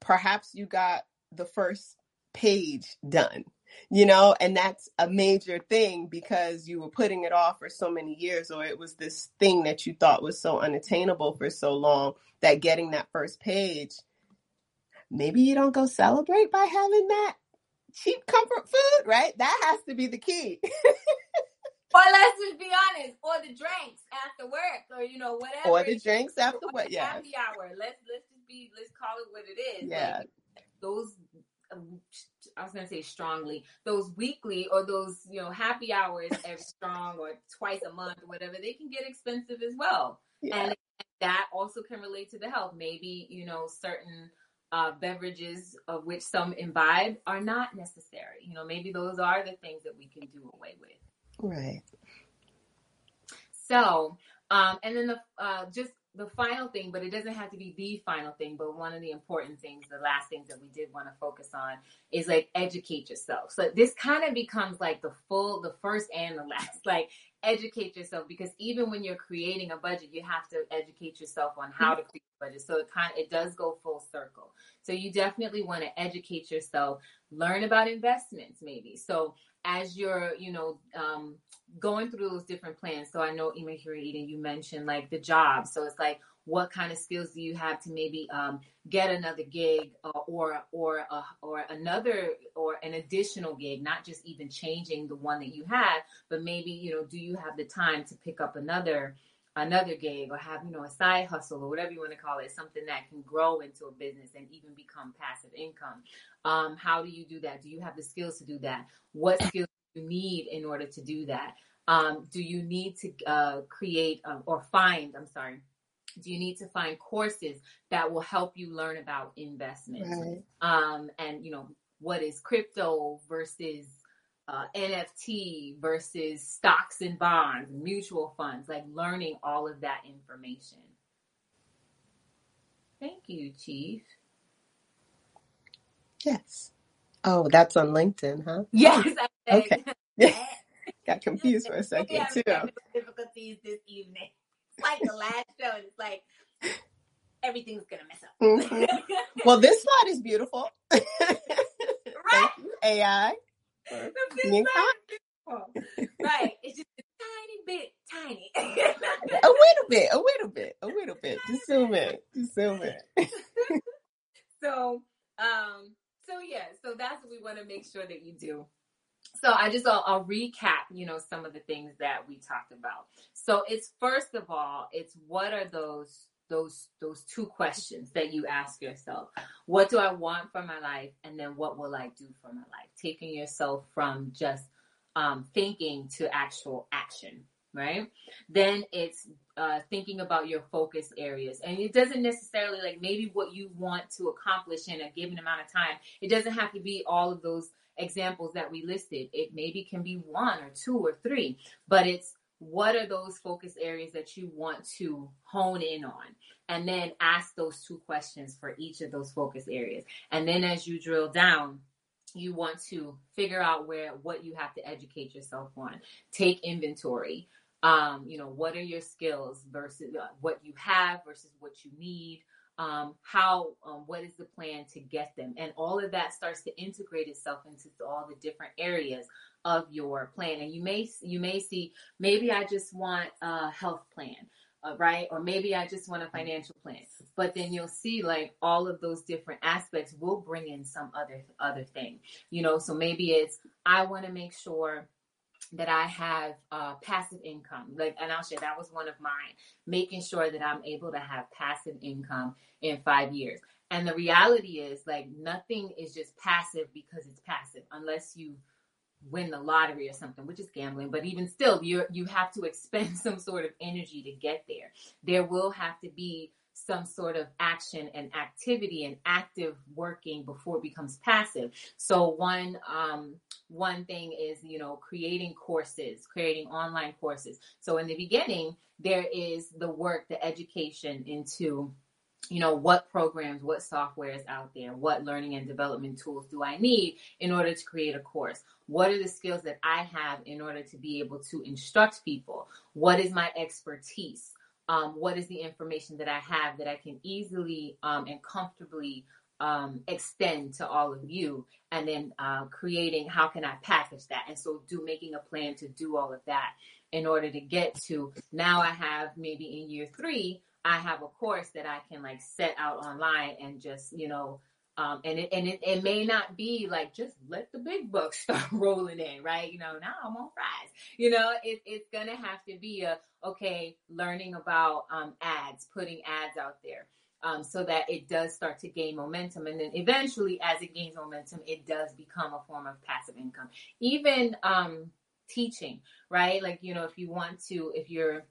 perhaps you got the first page done, you know, and that's a major thing because you were putting it off for so many years, or it was this thing that you thought was so unattainable for so long that getting that first page, maybe you don't go celebrate by having that cheap comfort food, right? That has to be the key. Or let's just be honest, or the drinks after work, or, you know, whatever. Or the drinks after work, yeah. Happy hour. Let's, let's just be, let's call it what it is. Yeah. Like, those, I was going to say strongly, those weekly or those, you know, happy hours every strong or twice a month or whatever, they can get expensive as well. Yeah. And that also can relate to the health. Maybe, you know, certain uh, beverages of which some imbibe are not necessary. You know, maybe those are the things that we can do away with. Right. So, um, and then the uh, just the final thing, but it doesn't have to be the final thing, but one of the important things, the last things that we did want to focus on is like educate yourself. So this kind of becomes like the full, the first and the last, like educate yourself, because even when you're creating a budget, you have to educate yourself on how to create a budget. So it kind of, it does go full circle. So you definitely want to educate yourself, learn about investments maybe. So as you're, you know, um, going through those different plans. So I know, Imahira Eden, you mentioned like the job. So it's like, what kind of skills do you have to maybe um, get another gig uh, or or uh, or another or an additional gig, not just even changing the one that you had, but maybe, you know, do you have the time to pick up another another gig or have, you know, a side hustle or whatever you want to call it, something that can grow into a business and even become passive income. Um, how do you do that? Do you have the skills to do that? What skills do you need in order to do that? Um, do you need to uh, create um, or find, I'm sorry, do you need to find courses that will help you learn about investments? Right. Um, and, you know, what is crypto versus Uh, N F T versus stocks and bonds, mutual funds, like learning all of that information. Thank you, Chief. Yes. Oh, that's on LinkedIn, huh? Yes. I okay. Yeah. Got confused for a second, yeah, too. Having difficulties this evening. It's like the last show. It's like everything's going to mess up. Mm-hmm. Well, this slide is beautiful. Right? Thank you, A I. Right. It's just a tiny bit, tiny. a little bit, a little bit, a little bit. Just zoom in, just zoom in. so, um, so yeah, so that's what we want to make sure that you do. So I just, I'll, I'll recap, you know, some of the things that we talked about. So it's first of all, it's what are those those those two questions that you ask yourself. What do I want for my life? And then what will I do for my life? Taking yourself from just um, thinking to actual action, right? Then it's uh, thinking about your focus areas. And it doesn't necessarily, like maybe what you want to accomplish in a given amount of time, it doesn't have to be all of those examples that we listed. It maybe can be one or two or three, but it's, what are those focus areas that you want to hone in on? And then ask those two questions for each of those focus areas. And then as you drill down, you want to figure out where, what you have to educate yourself on. Take inventory. Um, you know, what are your skills versus uh, what you have versus what you need? Um, how, um, what is the plan to get them? And all of that starts to integrate itself into all the different areas of your plan. And you may, you may see, maybe I just want a health plan, uh, right? Or maybe I just want a financial plan, but then you'll see like all of those different aspects will bring in some other, other thing, you know? So maybe it's, I want to make sure that I have uh, passive income. Like, and I'll share, that was one of mine, making sure that I'm able to have passive income in five years. And the reality is like nothing is just passive because it's passive unless you win the lottery or something, which is gambling. But even still, you you have to expend some sort of energy to get there. There will have to be some sort of action and activity and active working before it becomes passive. So one um, one thing is, you know, creating courses, creating online courses. So in the beginning, there is the work, the education into, you know, what programs, what software is out there, what learning and development tools do I need in order to create a course? What are the skills that I have in order to be able to instruct people? What is my expertise? Um, what is the information that I have that I can easily um, and comfortably um, extend to all of you, and then uh, creating how can I package that, and so do making a plan to do all of that in order to get to now. I have maybe in year three, I have a course that I can like set out online and just, you know, um, and it, and it, it may not be like, just let the big bucks start rolling in, right? You know, now I'm on fries, you know, it, it's going to have to be a, okay, learning about um, ads, putting ads out there. Um, so that it does start to gain momentum. And then eventually, as it gains momentum, it does become a form of passive income. Even um, teaching, right? Like, you know, if you want to, if you're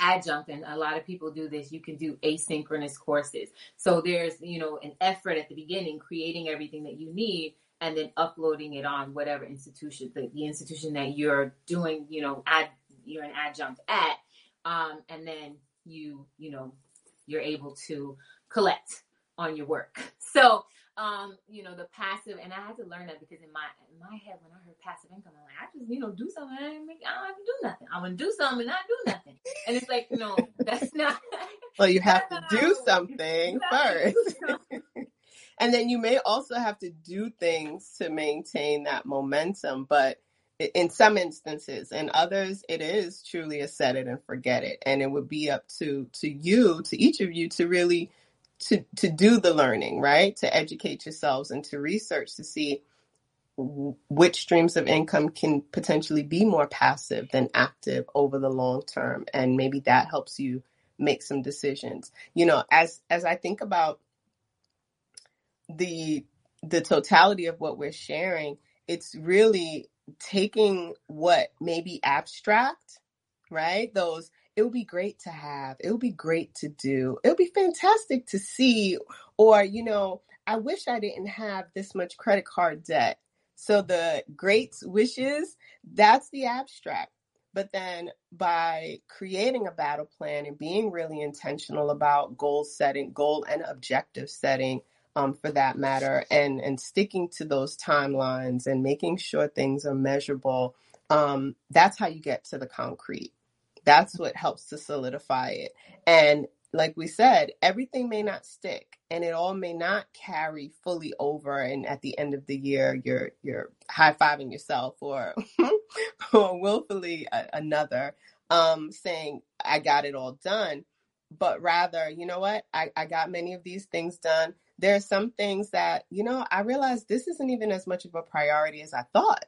adjunct, and a lot of people do this, you can do asynchronous courses. So there's, you know, an effort at the beginning, creating everything that you need, and then uploading it on whatever institution, the, the institution that you're doing, you know, ad, you're an adjunct at, um, and then you, you know, you're able to collect on your work. So, um, you know, the passive, and I had to learn that because in my in my head, when I heard passive income, I'm like, I just, you know, do something. I, make, I don't have to do nothing. I'm going to do something and not do nothing. And it's like, no, that's not. Well, you have to do something first. And then you may also have to do things to maintain that momentum. But in some instances, in others, it is truly a set it and forget it. And it would be up to, to you, to each of you to really, to, to do the learning, right? To educate yourselves and to research to see which streams of income can potentially be more passive than active over the long term. And maybe that helps you make some decisions. You know, as, as I think about the, the totality of what we're sharing, it's really taking what may be abstract, right? Those, it would be great to have, it would be great to do, it would be fantastic to see, or, you know, I wish I didn't have this much credit card debt. So the great wishes, that's the abstract. But then by creating a battle plan and being really intentional about goal setting, goal and objective setting, Um, for that matter, and, and sticking to those timelines and making sure things are measurable, um, that's how you get to the concrete. That's what helps to solidify it. And like we said, everything may not stick and it all may not carry fully over. And at the end of the year, you're you're high-fiving yourself or, or willfully a, another um, saying, I got it all done. But rather, you know what? I, I got many of these things done. There are some things that, you know, I realized this isn't even as much of a priority as I thought.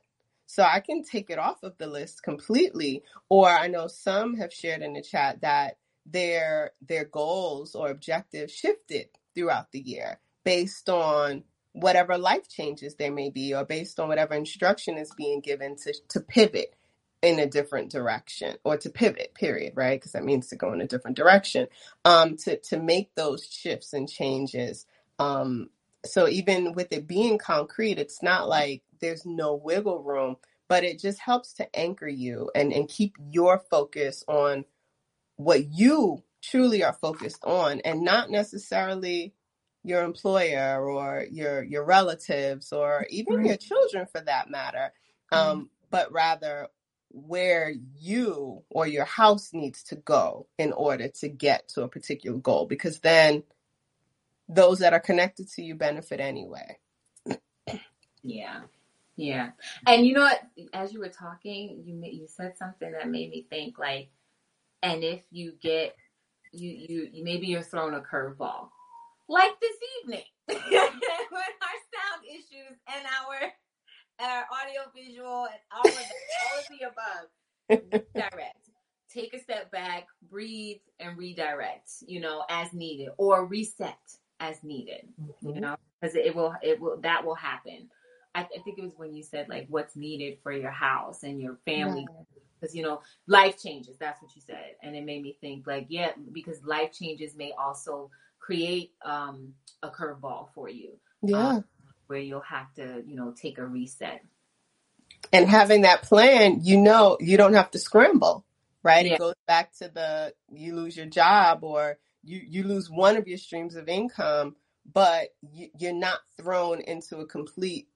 So I can take it off of the list completely. Or I know some have shared in the chat that their their goals or objectives shifted throughout the year based on whatever life changes there may be or based on whatever instruction is being given to, to pivot in a different direction or to pivot, period, right? Because that means to go in a different direction, um, to, to make those shifts and changes. Um, so even with it being concrete, it's not like there's no wiggle room, but it just helps to anchor you and, and keep your focus on what you truly are focused on and not necessarily your employer or your, your relatives or even right. your children for that matter. Um, mm-hmm. But rather where you or your house needs to go in order to get to a particular goal, because then those that are connected to you benefit anyway. Yeah. Yeah. And you know what, as you were talking, you you said something that made me think like, and if you get, you, you, you maybe you're thrown a curveball like this evening when our sound issues and our, and our audio visual and all of, the, all of the above, direct. Take a step back, breathe, and redirect, you know, as needed, or reset as needed, mm-hmm. you know, because it will, it will, that will happen. I, th- I think it was when you said like what's needed for your house and your family, because, yeah. you know, life changes. That's what you said. And it made me think like, yeah, because life changes may also create um, a curveball for you. Yeah. Um, where you'll have to, you know, take a reset. And having that plan, you know, you don't have to scramble. Right. Yeah. It goes back to the, you lose your job or you, you lose one of your streams of income, but you, you're not thrown into a complete,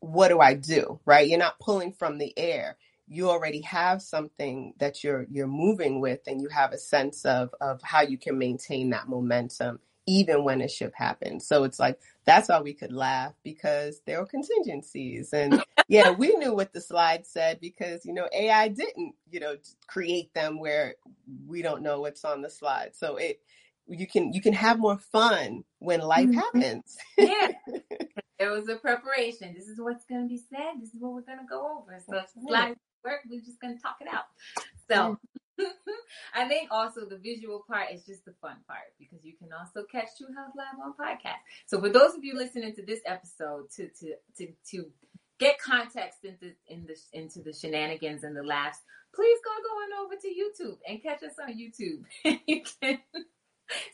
what do I do? Right. You're not pulling from the air. You already have something that you're, you're moving with, and you have a sense of, of how you can maintain that momentum, even when it should happen. So it's like, that's why we could laugh, because there were contingencies. And yeah, we knew what the slide said, because, you know, A I didn't, you know, create them where we don't know what's on the slide. So it, you can, you can have more fun when life mm-hmm. happens. Yeah. It was a preparation. This is what's going to be said. This is what we're going to go over. So if the slides work, we're just going to talk it out. So I think also the visual part is just the fun part, because you can also catch True Health Live on podcast. So for those of you listening to this episode, to to to, to get context into in the into the shenanigans and the laughs, please go go on over to YouTube and catch us on YouTube. You can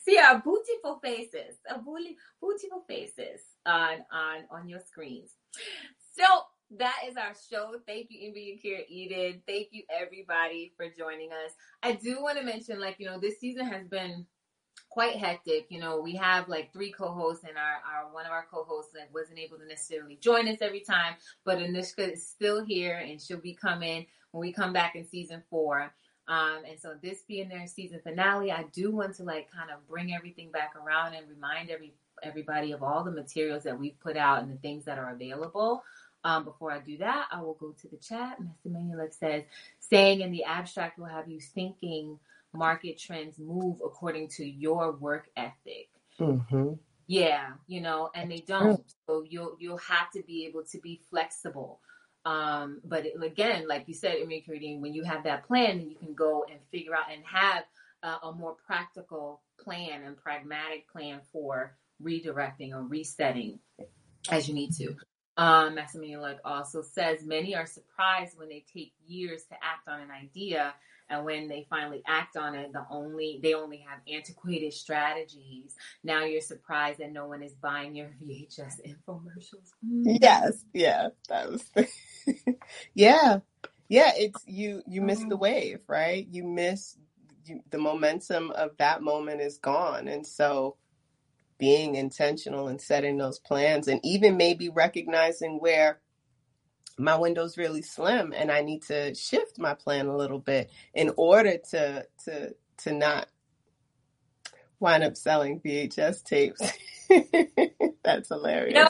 see our beautiful faces, our beautiful faces on on on your screens. So that is our show. Thank you, Ember Yakira Eden. Thank you, everybody, for joining us. I do want to mention, like, you know, this season has been quite hectic. You know, we have like three co-hosts, and our, our one of our co-hosts that wasn't able to necessarily join us every time, but Anushka is still here, and she'll be coming when we come back in season four. Um, and so this being their season finale, I do want to like kind of bring everything back around and remind every everybody of all the materials that we've put out and the things that are available. Um, before I do that, I will go to the chat. Mister Manuel says, saying in the abstract will have you thinking market trends move according to your work ethic. Mm-hmm. Yeah, you know, and they don't. So you'll you'll have to be able to be flexible. Um, but it, again, like you said, Ember Yakira Eden, when you have that plan, you can go and figure out and have uh, a more practical plan and pragmatic plan for redirecting or resetting as you need to. Um, Maximilian Luck also says many are surprised when they take years to act on an idea, and when they finally act on it, the only they only have antiquated strategies. Now you're surprised that no one is buying your V H S infomercials. Mm. Yes, yeah, that was, yeah, yeah. It's you. You miss the wave, right? You miss you, the momentum of that moment is gone, and so being intentional and setting those plans, and even maybe recognizing where my window's really slim and I need to shift my plan a little bit in order to to to not wind up selling V H S tapes. That's hilarious.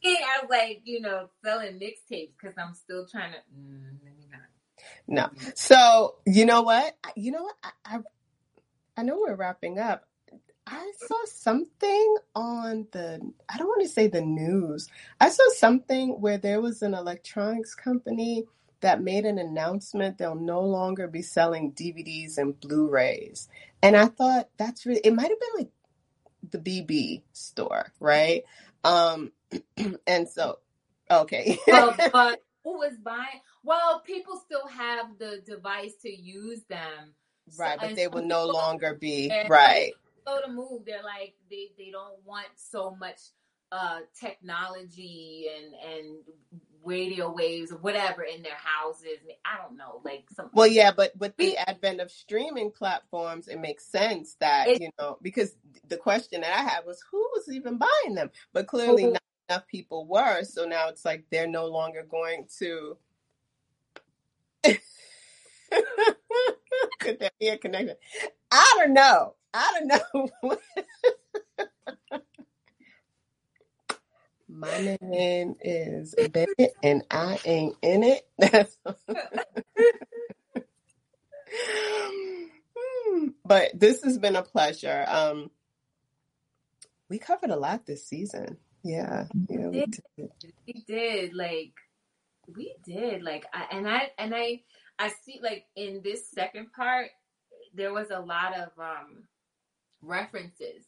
You know, I was like, you know, selling mixtapes because I'm still trying to. Mm, maybe not. No. So you know what? You know what? I I, I know we're wrapping up. I saw something on the, I don't want to say the news. I saw something where there was an electronics company that made an announcement they'll no longer be selling D V Ds and Blu-rays. And I thought that's really, it might have been like the B B store, right? Um, and so, okay. Well, but who was buying? Well, people still have the device to use them. Right, so, but they will no longer be, right. To move, they're like they, they don't want so much uh technology and and radio waves or whatever in their houses. I don't know, like some. Well, yeah, but with the advent of streaming platforms, it makes sense that it, you know, because the question that I had was who was even buying them, but clearly mm-hmm. not enough people were. So now it's like they're no longer going to. Could that be a connection? I don't know. I don't know. My man is big and I ain't in it. That's but this has been a pleasure. Um, we covered a lot this season. Yeah, yeah, we did. We did. Like we did. Like I, and I and I I see like in this second part there was a lot of um. references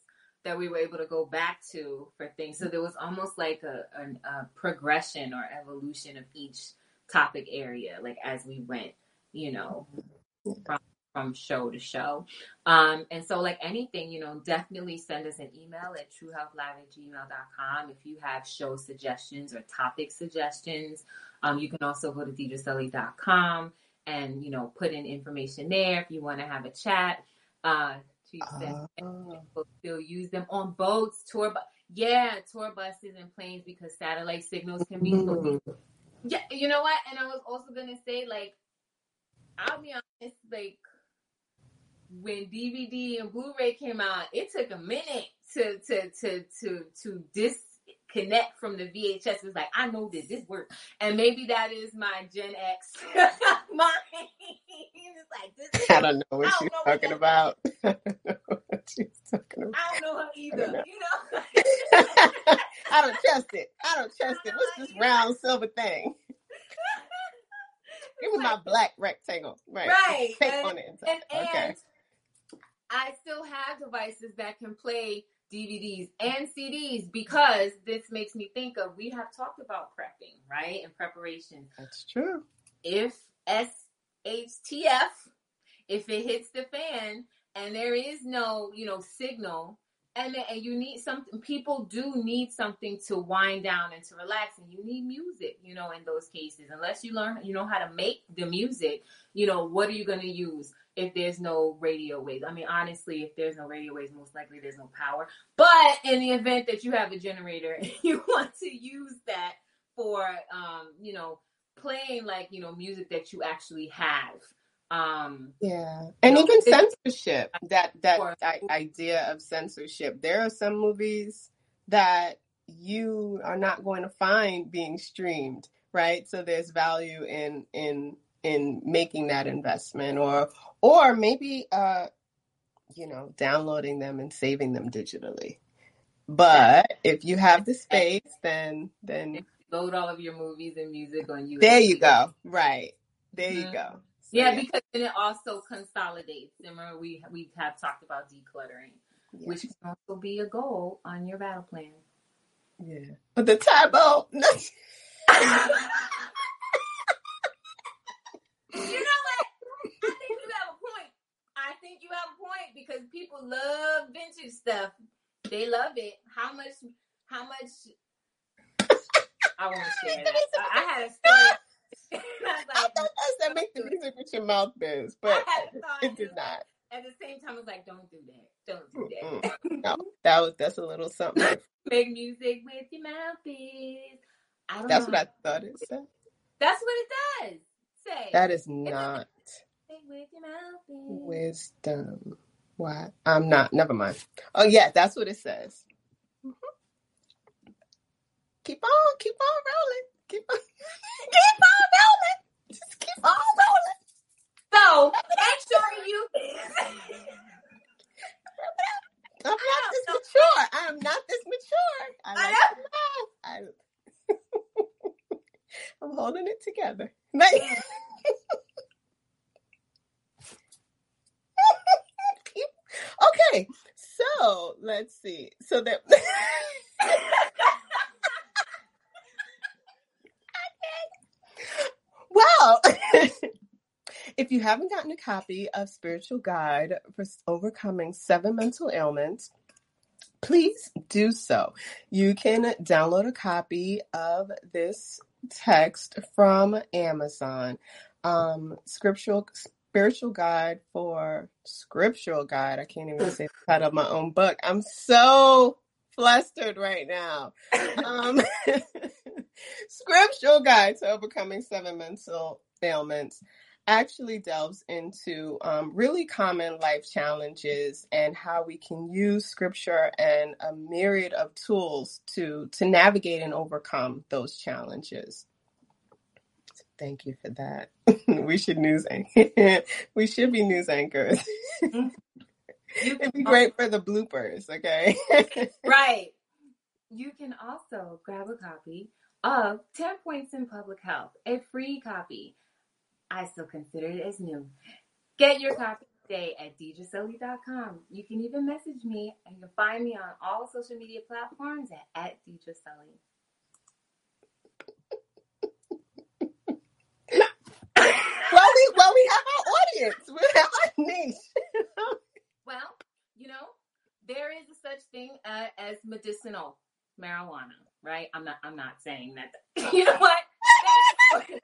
that we were able to go back to for things. So there was almost like a, a, a progression or evolution of each topic area, like as we went, you know, from, from show to show. Um, and so like anything, you know, definitely send us an email at true health live at gmail dot com. If you have show suggestions or topic suggestions, um, you can also go to deidre sully dot com and, you know, put in information there. If you want to have a chat, uh, Uh, people still use them on boats, tour bu- yeah, tour buses and planes, because satellite signals can be. Mm-hmm. Yeah, you know what? And I was also gonna say, like, I'll be honest, like, when D V D and Blu-ray came out, it took a minute to to to to to disconnect from the V H S. It's like, I know that this works, and maybe that is my Gen X mind. It's like, this is, I don't know what I don't you're know talking what about. I don't know what she's talking about. I don't know her either. Know. You know, I don't trust it. I don't trust I don't it. What's this either. Round silver thing? Give me my black rectangle. Right. Right. And, on it and, and okay. I still have devices that can play D V Ds and C Ds, because this makes me think of, we have talked about prepping, right? And preparation. That's true. If S H T F, if it hits the fan and there is no, you know, signal, and, and you need something, people do need something to wind down and to relax, and you need music, you know, in those cases, unless you learn, you know, how to make the music, you know, what are you going to use if there's no radio waves? I mean, honestly, if there's no radio waves, most likely there's no power, but in the event that you have a generator, you want to use that for, um, you know, playing, like, you know, music that you actually have. Um, yeah, and you know, even censorship, that that I- idea of censorship. There are some movies that you are not going to find being streamed, right? So there's value in in in making that investment, or or maybe uh, you know, downloading them and saving them digitally. But if you have the space, then then load all of your movies and music on you. There you go. Right. There mm-hmm. you go. Yeah, because then it also consolidates. Remember, we we have talked about decluttering, yeah. which can also be a goal on your battle plan. Yeah, but the typo. You know what? I think you have a point. I think you have a point, because people love vintage stuff. They love it. How much? How much? I won't share that. I, I had a story. Like, I thought that make the music with your mouth biz, but it did not. At the same time, I was like, "Don't do that! Don't do that!" No, that was that's a little something. Make music with your mouth biz. I don't that's know. What I thought it said. That's what it does. Say that is not with your mouth biz. Wisdom. Why? I'm not. Never mind. Oh yeah, that's what it says. Mm-hmm. Keep on, keep on rolling. Keep on, keep on rolling. Just keep on rolling. So make sure you. I'm not this know. mature. I am not this mature. I like I know. I... I'm holding it together. Okay, so let's see. So that. Well, if you haven't gotten a copy of Spiritual Guide for Overcoming Seven Mental Ailments, please do so. You can download a copy of this text from Amazon. Um, scriptural Spiritual Guide for Scriptural Guide. I can't even say the title of my own book. I'm so flustered right now. Um, Scriptural Guide to Overcoming Seven Mental Ailments actually delves into um, really common life challenges and how we can use scripture and a myriad of tools to, to navigate and overcome those challenges. Thank you for that. we should news anch- we should be news anchors. It'd be great for the bloopers, okay? Right. You can also grab a copy of Ten Points in Public Health, a free copy. I still consider it as new. Get your copy today at Deidre Sully dot com. You can even message me, and you'll find me on all social media platforms at, at DeidreSully. well, we, well, we have our audience. We have our niche. Well, you know, there is a such thing uh, as medicinal marijuana. Right? I'm not I'm not saying that. You know what?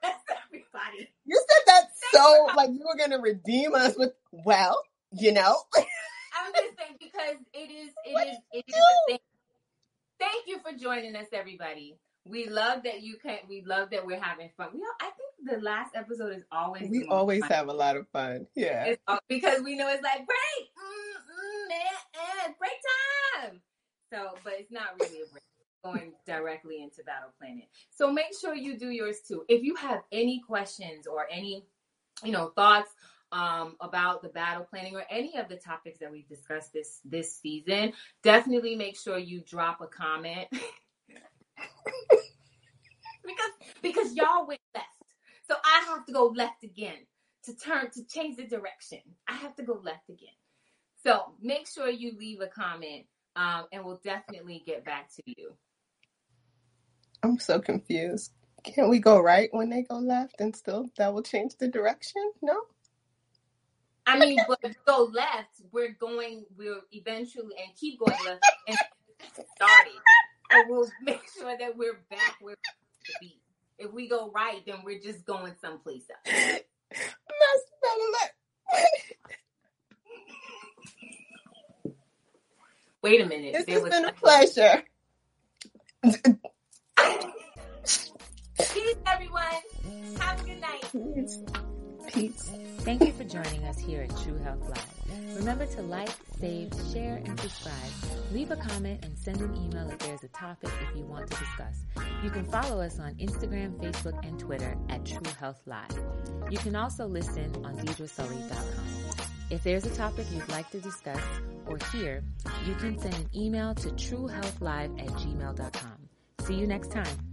That's everybody. You said that so like you were gonna redeem us with, well, you know. I'm just saying, because it is it what is it is a thing. Thank you for joining us, everybody. We love that you can we love that we're having fun. We all, I think the last episode is always we always fun. Have a lot of fun. Yeah, it's, because we know it's like break, mm, mm, eh, eh, break time. So, but it's not really a break. Going directly into Battle Planet. So make sure you do yours too. If you have any questions or any, you know, thoughts um, about the battle planning or any of the topics that we've discussed this this season, definitely make sure you drop a comment because because y'all went left, so I have to go left again to turn to change the direction. I have to go left again. So make sure you leave a comment, um, and we'll definitely get back to you. I'm so confused. Can't we go right when they go left and still that will change the direction? No? I mean, but if we go left, we're going, we'll eventually, and keep going left and started. And we'll make sure that we're back where we should be. If we go right, then we're just going someplace else. That's better luck. Wait a minute. This there has was been a pleasure. pleasure. Peace, everyone. Have a good night. Peace. Thank you for joining us here at True Health Live. Remember to like, save, share, and subscribe. Leave a comment and send an email if there's a topic if you want to discuss. You can follow us on Instagram, Facebook, and Twitter at True Health Live. You can also listen on Deidre Sully dot com. If there's a topic you'd like to discuss or hear, you can send an email to truehealthlive at gmail dot com. See you next time.